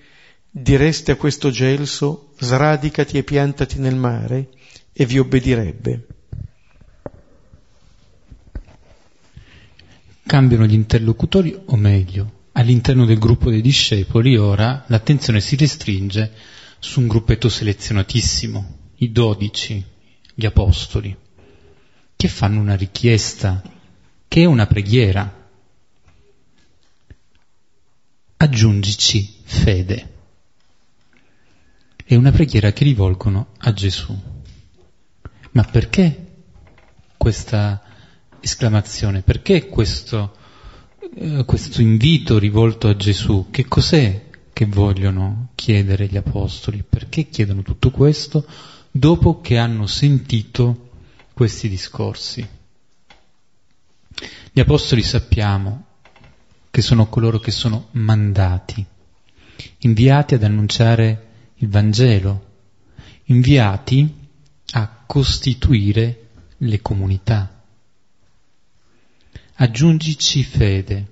direste a questo gelso: sradicati e piantati nel mare, e vi obbedirebbe. Cambiano gli interlocutori, o meglio, all'interno del gruppo dei discepoli ora l'attenzione si restringe su un gruppetto selezionatissimo, i dodici, gli apostoli, che fanno una richiesta, che è una preghiera. Aggiungici fede. È una preghiera che rivolgono a Gesù. Ma perché questa esclamazione? Perché questo, eh, questo invito rivolto a Gesù? Che cos'è che vogliono chiedere gli apostoli? Perché chiedono tutto questo dopo che hanno sentito questi discorsi? Gli apostoli, sappiamo, che sono coloro che sono mandati, inviati ad annunciare il Vangelo, inviati a costituire le comunità. Aggiungici fede.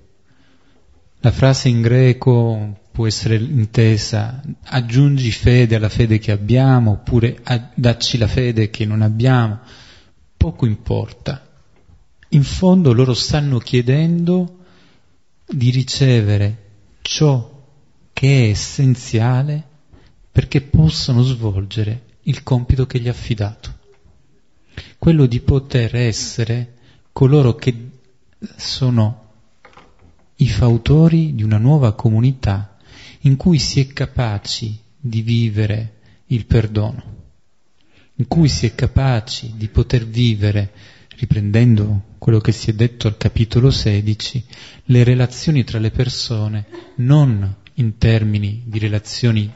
La frase in greco può essere intesa: aggiungi fede alla fede che abbiamo, oppure dacci la fede che non abbiamo. Poco importa. In fondo loro stanno chiedendo di ricevere ciò che è essenziale perché possano svolgere il compito che gli è affidato, quello di poter essere coloro che sono i fautori di una nuova comunità in cui si è capaci di vivere il perdono, in cui si è capaci di poter vivere, riprendendo quello che si è detto al capitolo sedici, le relazioni tra le persone non in termini di relazioni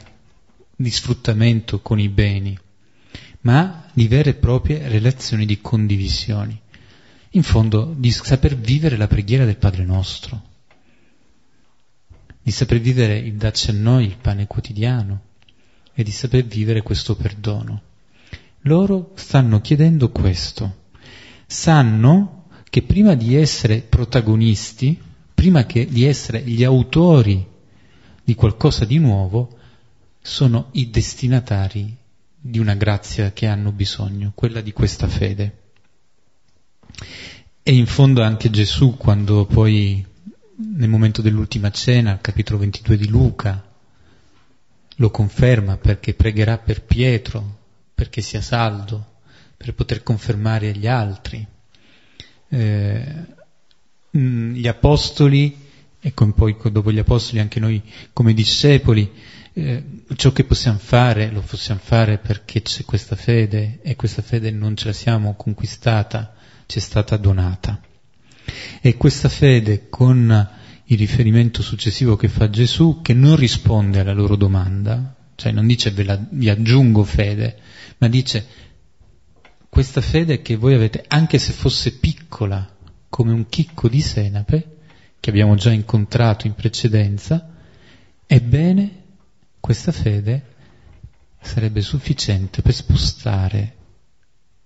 di sfruttamento con i beni, ma di vere e proprie relazioni di condivisioni. In fondo, di saper vivere la preghiera del Padre nostro, di saper vivere il dacci a noi il pane quotidiano e di saper vivere questo perdono. Loro stanno chiedendo questo. Sanno che prima di essere protagonisti, prima che di essere gli autori di qualcosa di nuovo, sono i destinatari di una grazia che hanno bisogno, quella di questa fede. E in fondo anche Gesù, quando poi nel momento dell'ultima cena, al capitolo ventidue di Luca, lo conferma, perché pregherà per Pietro perché sia saldo, per poter confermare agli altri. Eh, gli apostoli, e con poi dopo gli apostoli anche noi come discepoli, eh, ciò che possiamo fare, lo possiamo fare perché c'è questa fede, e questa fede non ce la siamo conquistata, ci è stata donata. E questa fede, con il riferimento successivo che fa Gesù, che non risponde alla loro domanda, cioè non dice ve la, vi aggiungo fede, ma dice: questa fede che voi avete, anche se fosse piccola come un chicco di senape, che abbiamo già incontrato in precedenza, ebbene questa fede sarebbe sufficiente per spostare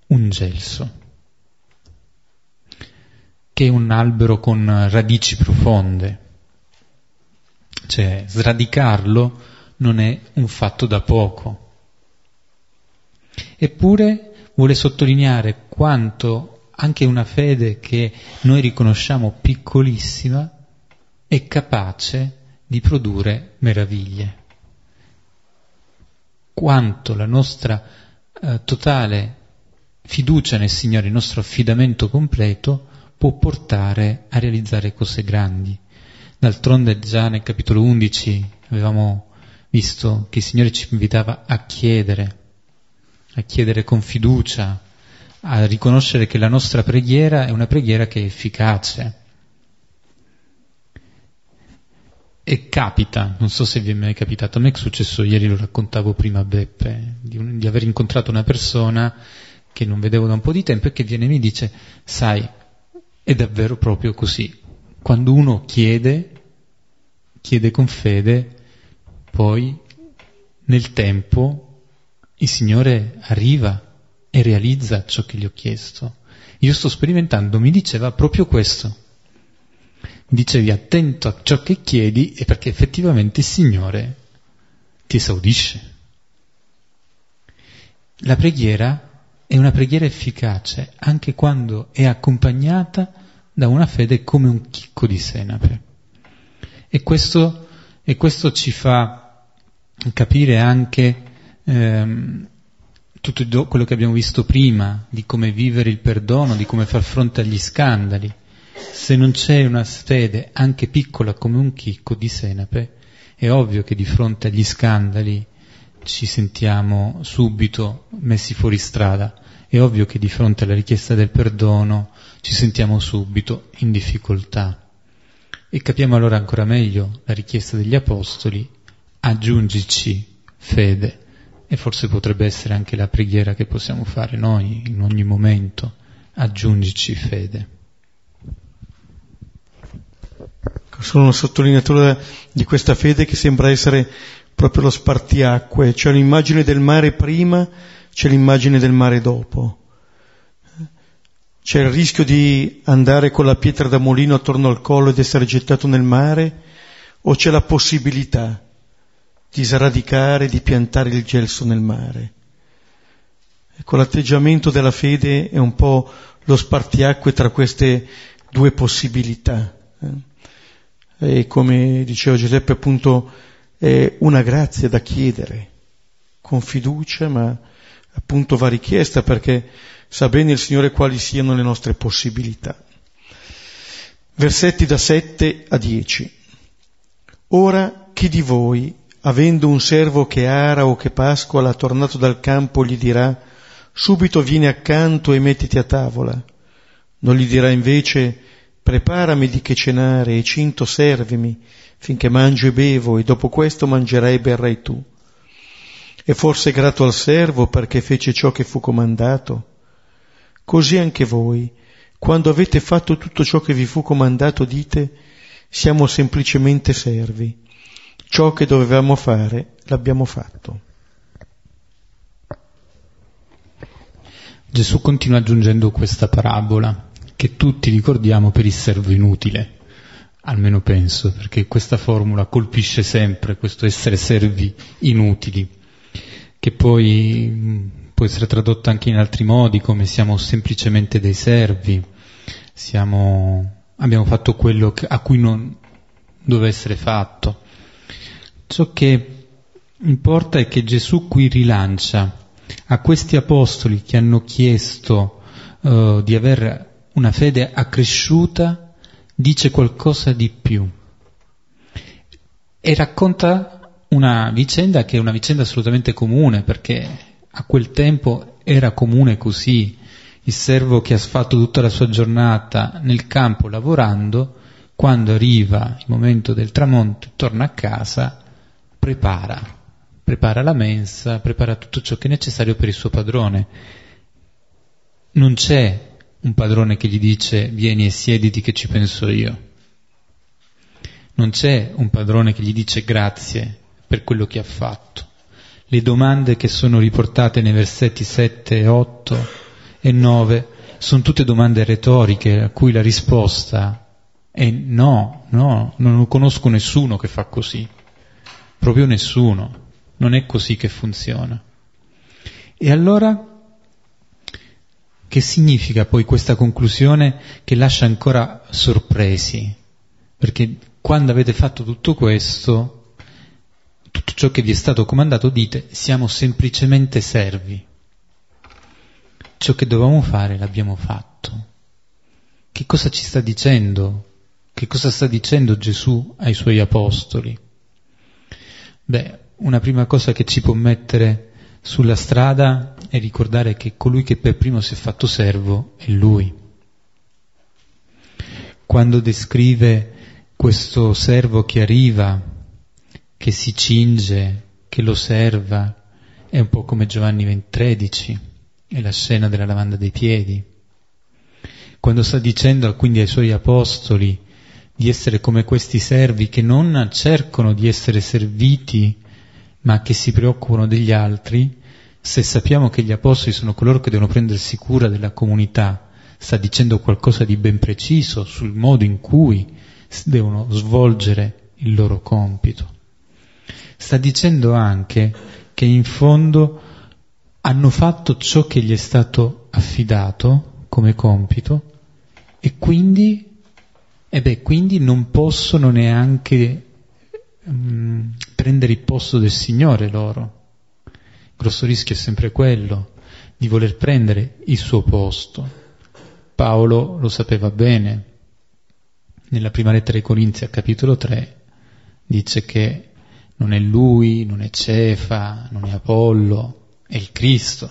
un gelso, che è un albero con radici profonde. Cioè, sradicarlo non è un fatto da poco. Eppure vuole sottolineare quanto anche una fede che noi riconosciamo piccolissima è capace di produrre meraviglie. Quanto la nostra eh, totale fiducia nel Signore, il nostro affidamento completo, può portare a realizzare cose grandi. D'altronde già nel capitolo undici avevamo visto che il Signore ci invitava a chiedere, a chiedere con fiducia, a riconoscere che la nostra preghiera è una preghiera che è efficace. E capita, non so se vi è mai capitato, a me è successo ieri, lo raccontavo prima a Beppe, di, un, di aver incontrato una persona che non vedevo da un po' di tempo e che viene e mi dice, sai, è davvero proprio così. Quando uno chiede, chiede con fede, poi nel tempo il Signore arriva e realizza ciò che gli ho chiesto. Io sto sperimentando, mi diceva proprio questo. Dicevi attento a ciò che chiedi, e perché effettivamente il Signore ti esaudisce. La preghiera è una preghiera efficace anche quando è accompagnata da una fede come un chicco di senape. E questo, e questo ci fa capire anche ehm, tutto quello che abbiamo visto prima, di come vivere il perdono, di come far fronte agli scandali. Se non c'è una fede anche piccola come un chicco di senape, è ovvio che di fronte agli scandali ci sentiamo subito messi fuori strada, è ovvio che di fronte alla richiesta del perdono ci sentiamo subito in difficoltà. E capiamo allora ancora meglio la richiesta degli Apostoli: aggiungici fede. E forse potrebbe essere anche la preghiera che possiamo fare noi in ogni momento: aggiungici fede. Sono una sottolineatura di questa fede che sembra essere proprio lo spartiacque. C'è l'immagine del mare prima, c'è l'immagine del mare dopo. C'è il rischio di andare con la pietra da mulino attorno al collo ed essere gettato nel mare, o c'è la possibilità di sradicare, di piantare il gelso nel mare. Ecco, l'atteggiamento della fede è un po' lo spartiacque tra queste due possibilità. E come diceva Giuseppe, appunto, è una grazia da chiedere con fiducia, ma appunto va richiesta, perché sa bene il Signore quali siano le nostre possibilità. Versetti da sette a dieci. Ora chi di voi, avendo un servo che ara o che pascola, tornato dal campo, gli dirà: subito vieni accanto e mettiti a tavola? Non gli dirà invece: preparami di che cenare e cinto servimi, finché mangio e bevo, e dopo questo mangerai e berrai tu? E forse è grato al servo perché fece ciò che fu comandato? Così anche voi, quando avete fatto tutto ciò che vi fu comandato, dite: siamo semplicemente servi, ciò che dovevamo fare l'abbiamo fatto. Gesù continua aggiungendo questa parabola, che tutti ricordiamo, per il servo inutile, almeno penso, perché questa formula colpisce sempre, questo essere servi inutili, che poi mh, può essere tradotta anche in altri modi, come siamo semplicemente dei servi, siamo, abbiamo fatto quello che, a cui non doveva essere fatto. Ciò che importa è che Gesù qui rilancia a questi apostoli che hanno chiesto eh, di aver una fede accresciuta, dice qualcosa di più e racconta una vicenda che è una vicenda assolutamente comune, perché a quel tempo era comune così. Il servo che ha fatto tutta la sua giornata nel campo lavorando, quando arriva il momento del tramonto, torna a casa, prepara, prepara la mensa, prepara tutto ciò che è necessario per il suo padrone. Non c'è un padrone che gli dice: vieni e siediti che ci penso io. Non c'è un padrone che gli dice grazie per quello che ha fatto. Le domande che sono riportate nei versetti sette, otto e nove sono tutte domande retoriche, a cui la risposta è no, no, non conosco nessuno che fa così, proprio nessuno, non è così che funziona. E allora, che significa poi questa conclusione che lascia ancora sorpresi? Perché quando avete fatto tutto questo, tutto ciò che vi è stato comandato, dite: siamo semplicemente servi, ciò che dovevamo fare l'abbiamo fatto. Che cosa ci sta dicendo? Che cosa sta dicendo Gesù ai suoi apostoli? Beh, una prima cosa che ci può mettere sulla strada è ricordare che colui che per primo si è fatto servo è lui. Quando descrive questo servo che arriva, che si cinge, che lo serva, è un po' come Giovanni tredici, è la scena della lavanda dei piedi. Quando sta dicendo quindi ai suoi apostoli di essere come questi servi che non cercano di essere serviti ma che si preoccupano degli altri, se sappiamo che gli apostoli sono coloro che devono prendersi cura della comunità, sta dicendo qualcosa di ben preciso sul modo in cui devono svolgere il loro compito. Sta dicendo anche che in fondo hanno fatto ciò che gli è stato affidato come compito e quindi E beh, quindi non possono neanche mh, prendere il posto del Signore loro. Il grosso rischio è sempre quello di voler prendere il suo posto. Paolo lo sapeva bene. Nella prima lettera ai Corinzi, al capitolo tre, dice che non è lui, non è Cefa, non è Apollo, è il Cristo.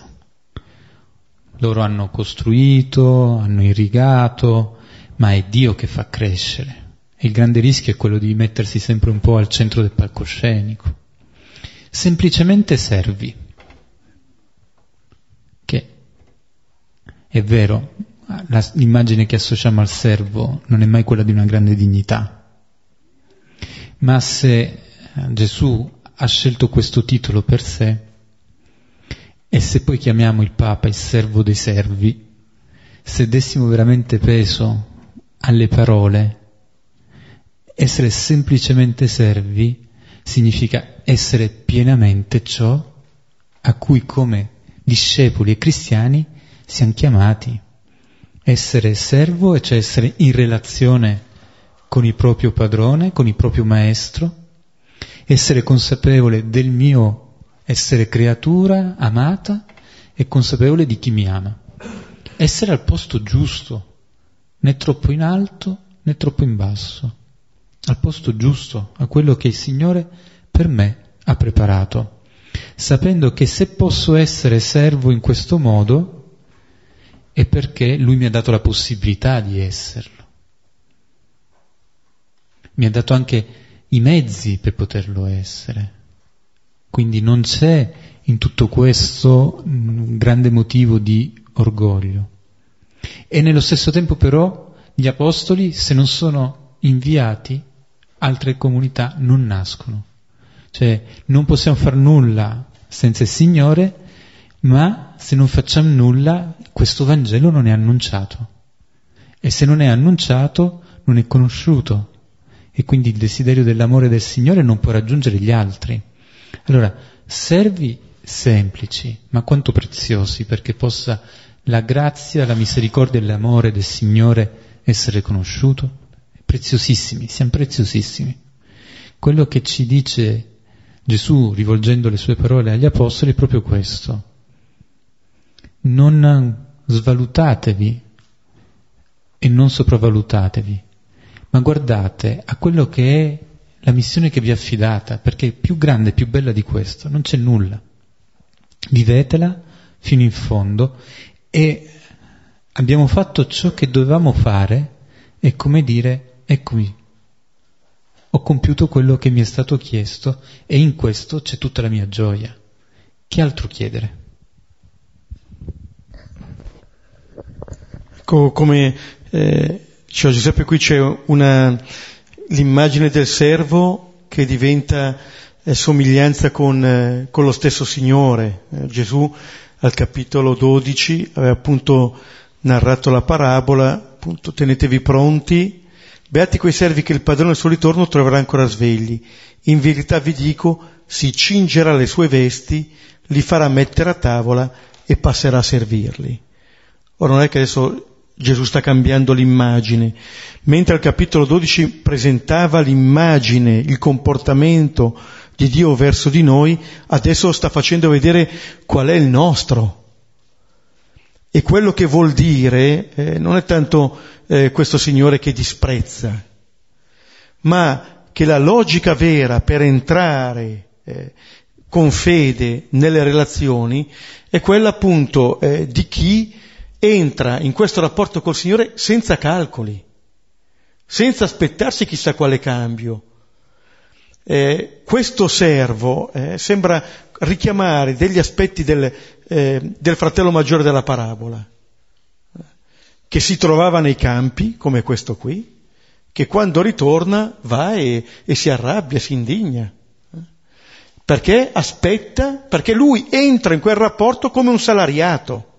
Loro hanno costruito, hanno irrigato, ma è Dio che fa crescere. Il grande rischio è quello di mettersi sempre un po' al centro del palcoscenico. Semplicemente servi, che è vero, la, l'immagine che associamo al servo non è mai quella di una grande dignità, ma se Gesù ha scelto questo titolo per sé, e se poi chiamiamo il Papa il servo dei servi, se dessimo veramente peso alle parole, essere semplicemente servi significa essere pienamente ciò a cui come discepoli e cristiani siamo chiamati. Essere servo, cioè essere in relazione con il proprio padrone, con il proprio maestro, essere consapevole del mio essere creatura amata e consapevole di chi mi ama, essere al posto giusto, né troppo in alto né troppo in basso, al posto giusto, a quello che il Signore per me ha preparato, sapendo che se posso essere servo in questo modo è perché Lui mi ha dato la possibilità di esserlo, mi ha dato anche i mezzi per poterlo essere. Quindi non c'è in tutto questo un grande motivo di orgoglio. E nello stesso tempo però gli apostoli, se non sono inviati, altre comunità non nascono. Cioè non possiamo far nulla senza il Signore, ma se non facciamo nulla questo Vangelo non è annunciato, e se non è annunciato non è conosciuto, e quindi il desiderio dell'amore del Signore non può raggiungere gli altri. Allora, servi semplici ma quanto preziosi, perché possa la grazia, la misericordia e l'amore del Signore essere conosciuto. Preziosissimi, siamo preziosissimi. Quello che ci dice Gesù rivolgendo le sue parole agli apostoli è proprio questo: non svalutatevi e non sopravvalutatevi, ma guardate a quello che è la missione che vi è affidata, perché è più grande, più bella di questo non c'è nulla. Vivetela fino in fondo, e abbiamo fatto ciò che dovevamo fare, e come dire: eccomi, ho compiuto quello che mi è stato chiesto, e in questo c'è tutta la mia gioia. Che altro chiedere? Ecco, come eh, cioè Giuseppe, qui c'è una l'immagine del servo che diventa somiglianza con, eh, con lo stesso Signore. Eh, Gesù al capitolo dodici aveva appunto narrato la parabola, appunto: tenetevi pronti, beati quei servi che il padrone al suo ritorno troverà ancora svegli. In verità vi dico, si cingerà le sue vesti, li farà mettere a tavola e passerà a servirli. Ora non è che adesso Gesù sta cambiando l'immagine, mentre al capitolo dodici presentava l'immagine, il comportamento di Dio verso di noi, adesso sta facendo vedere qual è il nostro. E quello che vuol dire eh, non è tanto eh, questo Signore che disprezza, ma che la logica vera per entrare eh, con fede nelle relazioni è quella appunto eh, di chi entra in questo rapporto col Signore senza calcoli, senza aspettarsi chissà quale cambio. Eh, questo servo eh, sembra richiamare degli aspetti del, eh, del fratello maggiore della parabola, che si trovava nei campi, come questo qui, che quando ritorna va e, e si arrabbia, si indigna, perché aspetta, perché lui entra in quel rapporto come un salariato.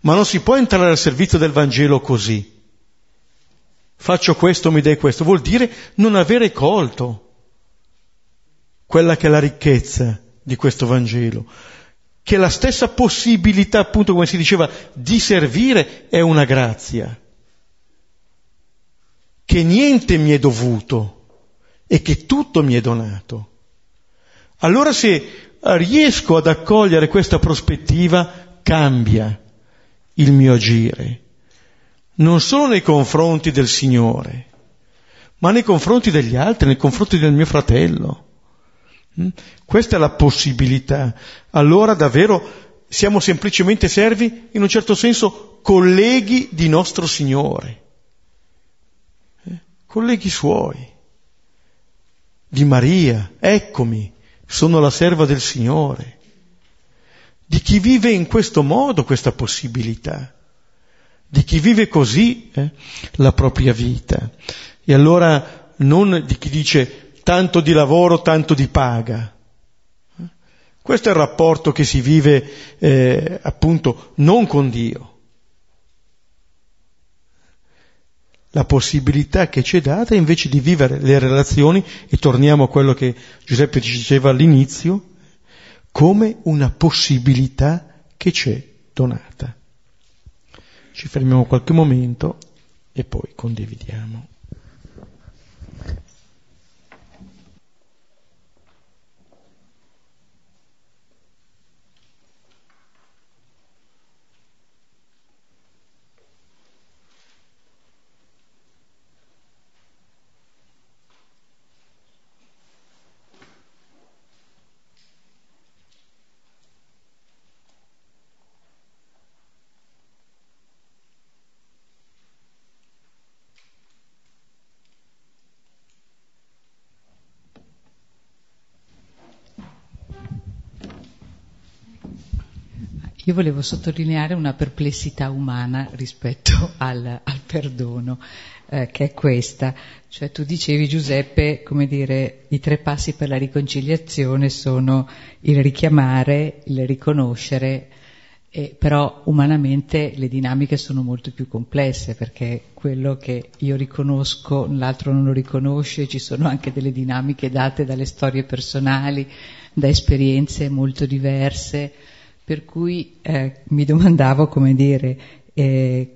Ma non si può entrare al servizio del Vangelo così. Faccio questo, mi dai questo. Vuol dire non avere colto quella che è la ricchezza di questo Vangelo, che la stessa possibilità, appunto, come si diceva, di servire è una grazia, che niente mi è dovuto e che tutto mi è donato. Allora se riesco ad accogliere questa prospettiva, cambia il mio agire, non solo nei confronti del Signore, ma nei confronti degli altri, nei confronti del mio fratello. Questa è la possibilità. Allora davvero siamo semplicemente servi, in un certo senso colleghi di nostro Signore, eh? colleghi suoi, di Maria. Eccomi, sono la serva del Signore. Di chi vive in questo modo questa possibilità, di chi vive così eh, la propria vita. E allora non di chi dice tanto di lavoro, tanto di paga. Questo è il rapporto che si vive eh, appunto non con Dio. La possibilità che ci è data invece di vivere le relazioni, e torniamo a quello che Giuseppe diceva all'inizio, come una possibilità che c'è donata. Ci fermiamo qualche momento e poi condividiamo. Io volevo sottolineare una perplessità umana rispetto al, al perdono, eh, che è questa. Cioè tu dicevi, Giuseppe, come dire, i tre passi per la riconciliazione sono il richiamare, il riconoscere, eh, però umanamente le dinamiche sono molto più complesse, perché quello che io riconosco l'altro non lo riconosce, ci sono anche delle dinamiche date dalle storie personali, da esperienze molto diverse. Per cui eh, mi domandavo, come dire, eh,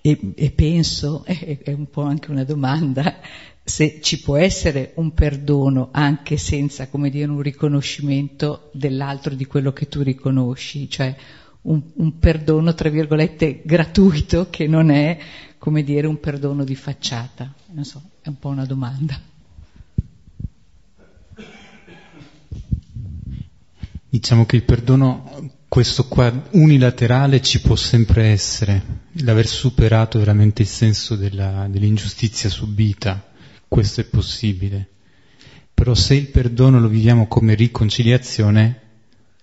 e, e penso, eh, è un po' anche una domanda, se ci può essere un perdono anche senza, come dire, un riconoscimento dell'altro di quello che tu riconosci, cioè un, un perdono, tra virgolette, gratuito, che non è, come dire, un perdono di facciata. Non so, è un po' una domanda. Diciamo che il perdono, questo qua unilaterale, ci può sempre essere, l'aver superato veramente il senso della, dell'ingiustizia subita, questo è possibile. Però se il perdono lo viviamo come riconciliazione,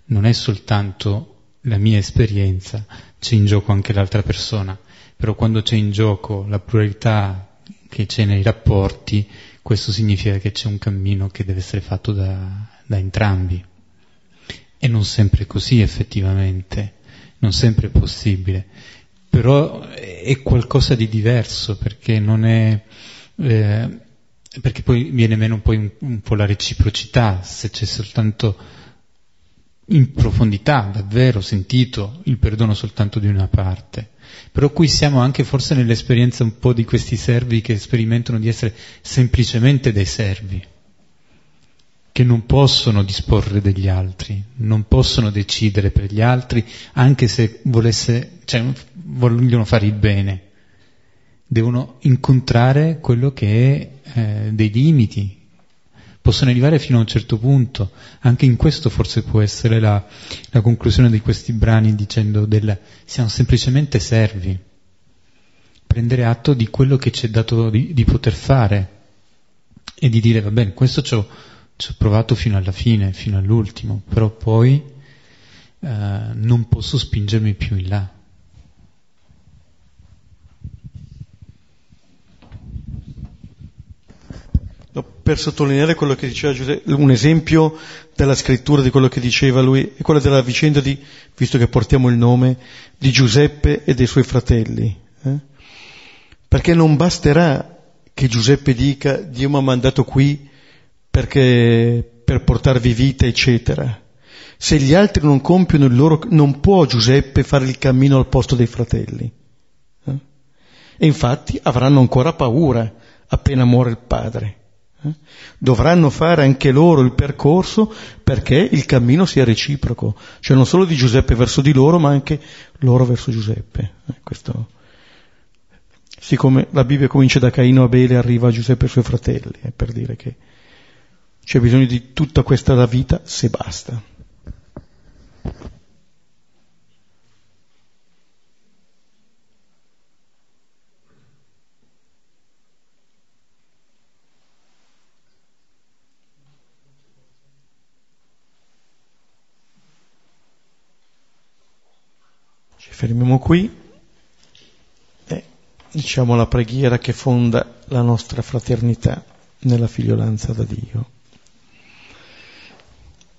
non è soltanto la mia esperienza, c'è in gioco anche l'altra persona. Però quando c'è in gioco la pluralità che c'è nei rapporti, questo significa che c'è un cammino che deve essere fatto da, da entrambi. E non sempre è così, effettivamente, non sempre è possibile, però è qualcosa di diverso, perché non è eh, perché poi viene meno poi un, un po' la reciprocità, se c'è soltanto in profondità davvero sentito il perdono soltanto di una parte. però qui siamo anche forse nell'esperienza un po' di questi servi che sperimentano di essere semplicemente dei servi, che non possono disporre degli altri, non possono decidere per gli altri, anche se volesse, cioè, vogliono fare il bene, devono incontrare quello che è eh, dei limiti. Possono arrivare fino a un certo punto, anche in questo forse può essere la, la conclusione di questi brani, dicendo del siamo semplicemente servi, prendere atto di quello che ci è dato di, di poter fare e di dire va bene, questo ci ho, ci ho provato fino alla fine, fino all'ultimo, però poi eh, non posso spingermi più in là. Per sottolineare quello che diceva Giuseppe, un esempio della scrittura di quello che diceva lui è quella della vicenda di, visto che portiamo il nome, di Giuseppe e dei suoi fratelli. Eh? Perché non basterà che Giuseppe dica Dio mi ha mandato qui perché, per portarvi vita, eccetera. Se gli altri non compiono il loro, non può Giuseppe fare il cammino al posto dei fratelli. Eh? E infatti avranno ancora paura appena muore il padre. Dovranno fare anche loro il percorso perché il cammino sia reciproco, cioè non solo di Giuseppe verso di loro, ma anche loro verso Giuseppe. Eh, questo. Siccome la Bibbia comincia da Caino a Abele e arriva a Giuseppe e i suoi fratelli, eh, per dire che c'è bisogno di tutta questa vita se basta. Fermiamo qui e diciamo la preghiera che fonda la nostra fraternità nella figliolanza da Dio.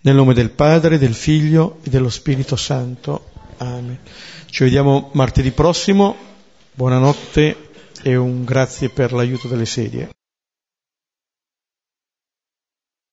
Nel nome del Padre, del Figlio e dello Spirito Santo. Amen. Ci vediamo martedì prossimo. Buonanotte e un grazie per l'aiuto delle sedie.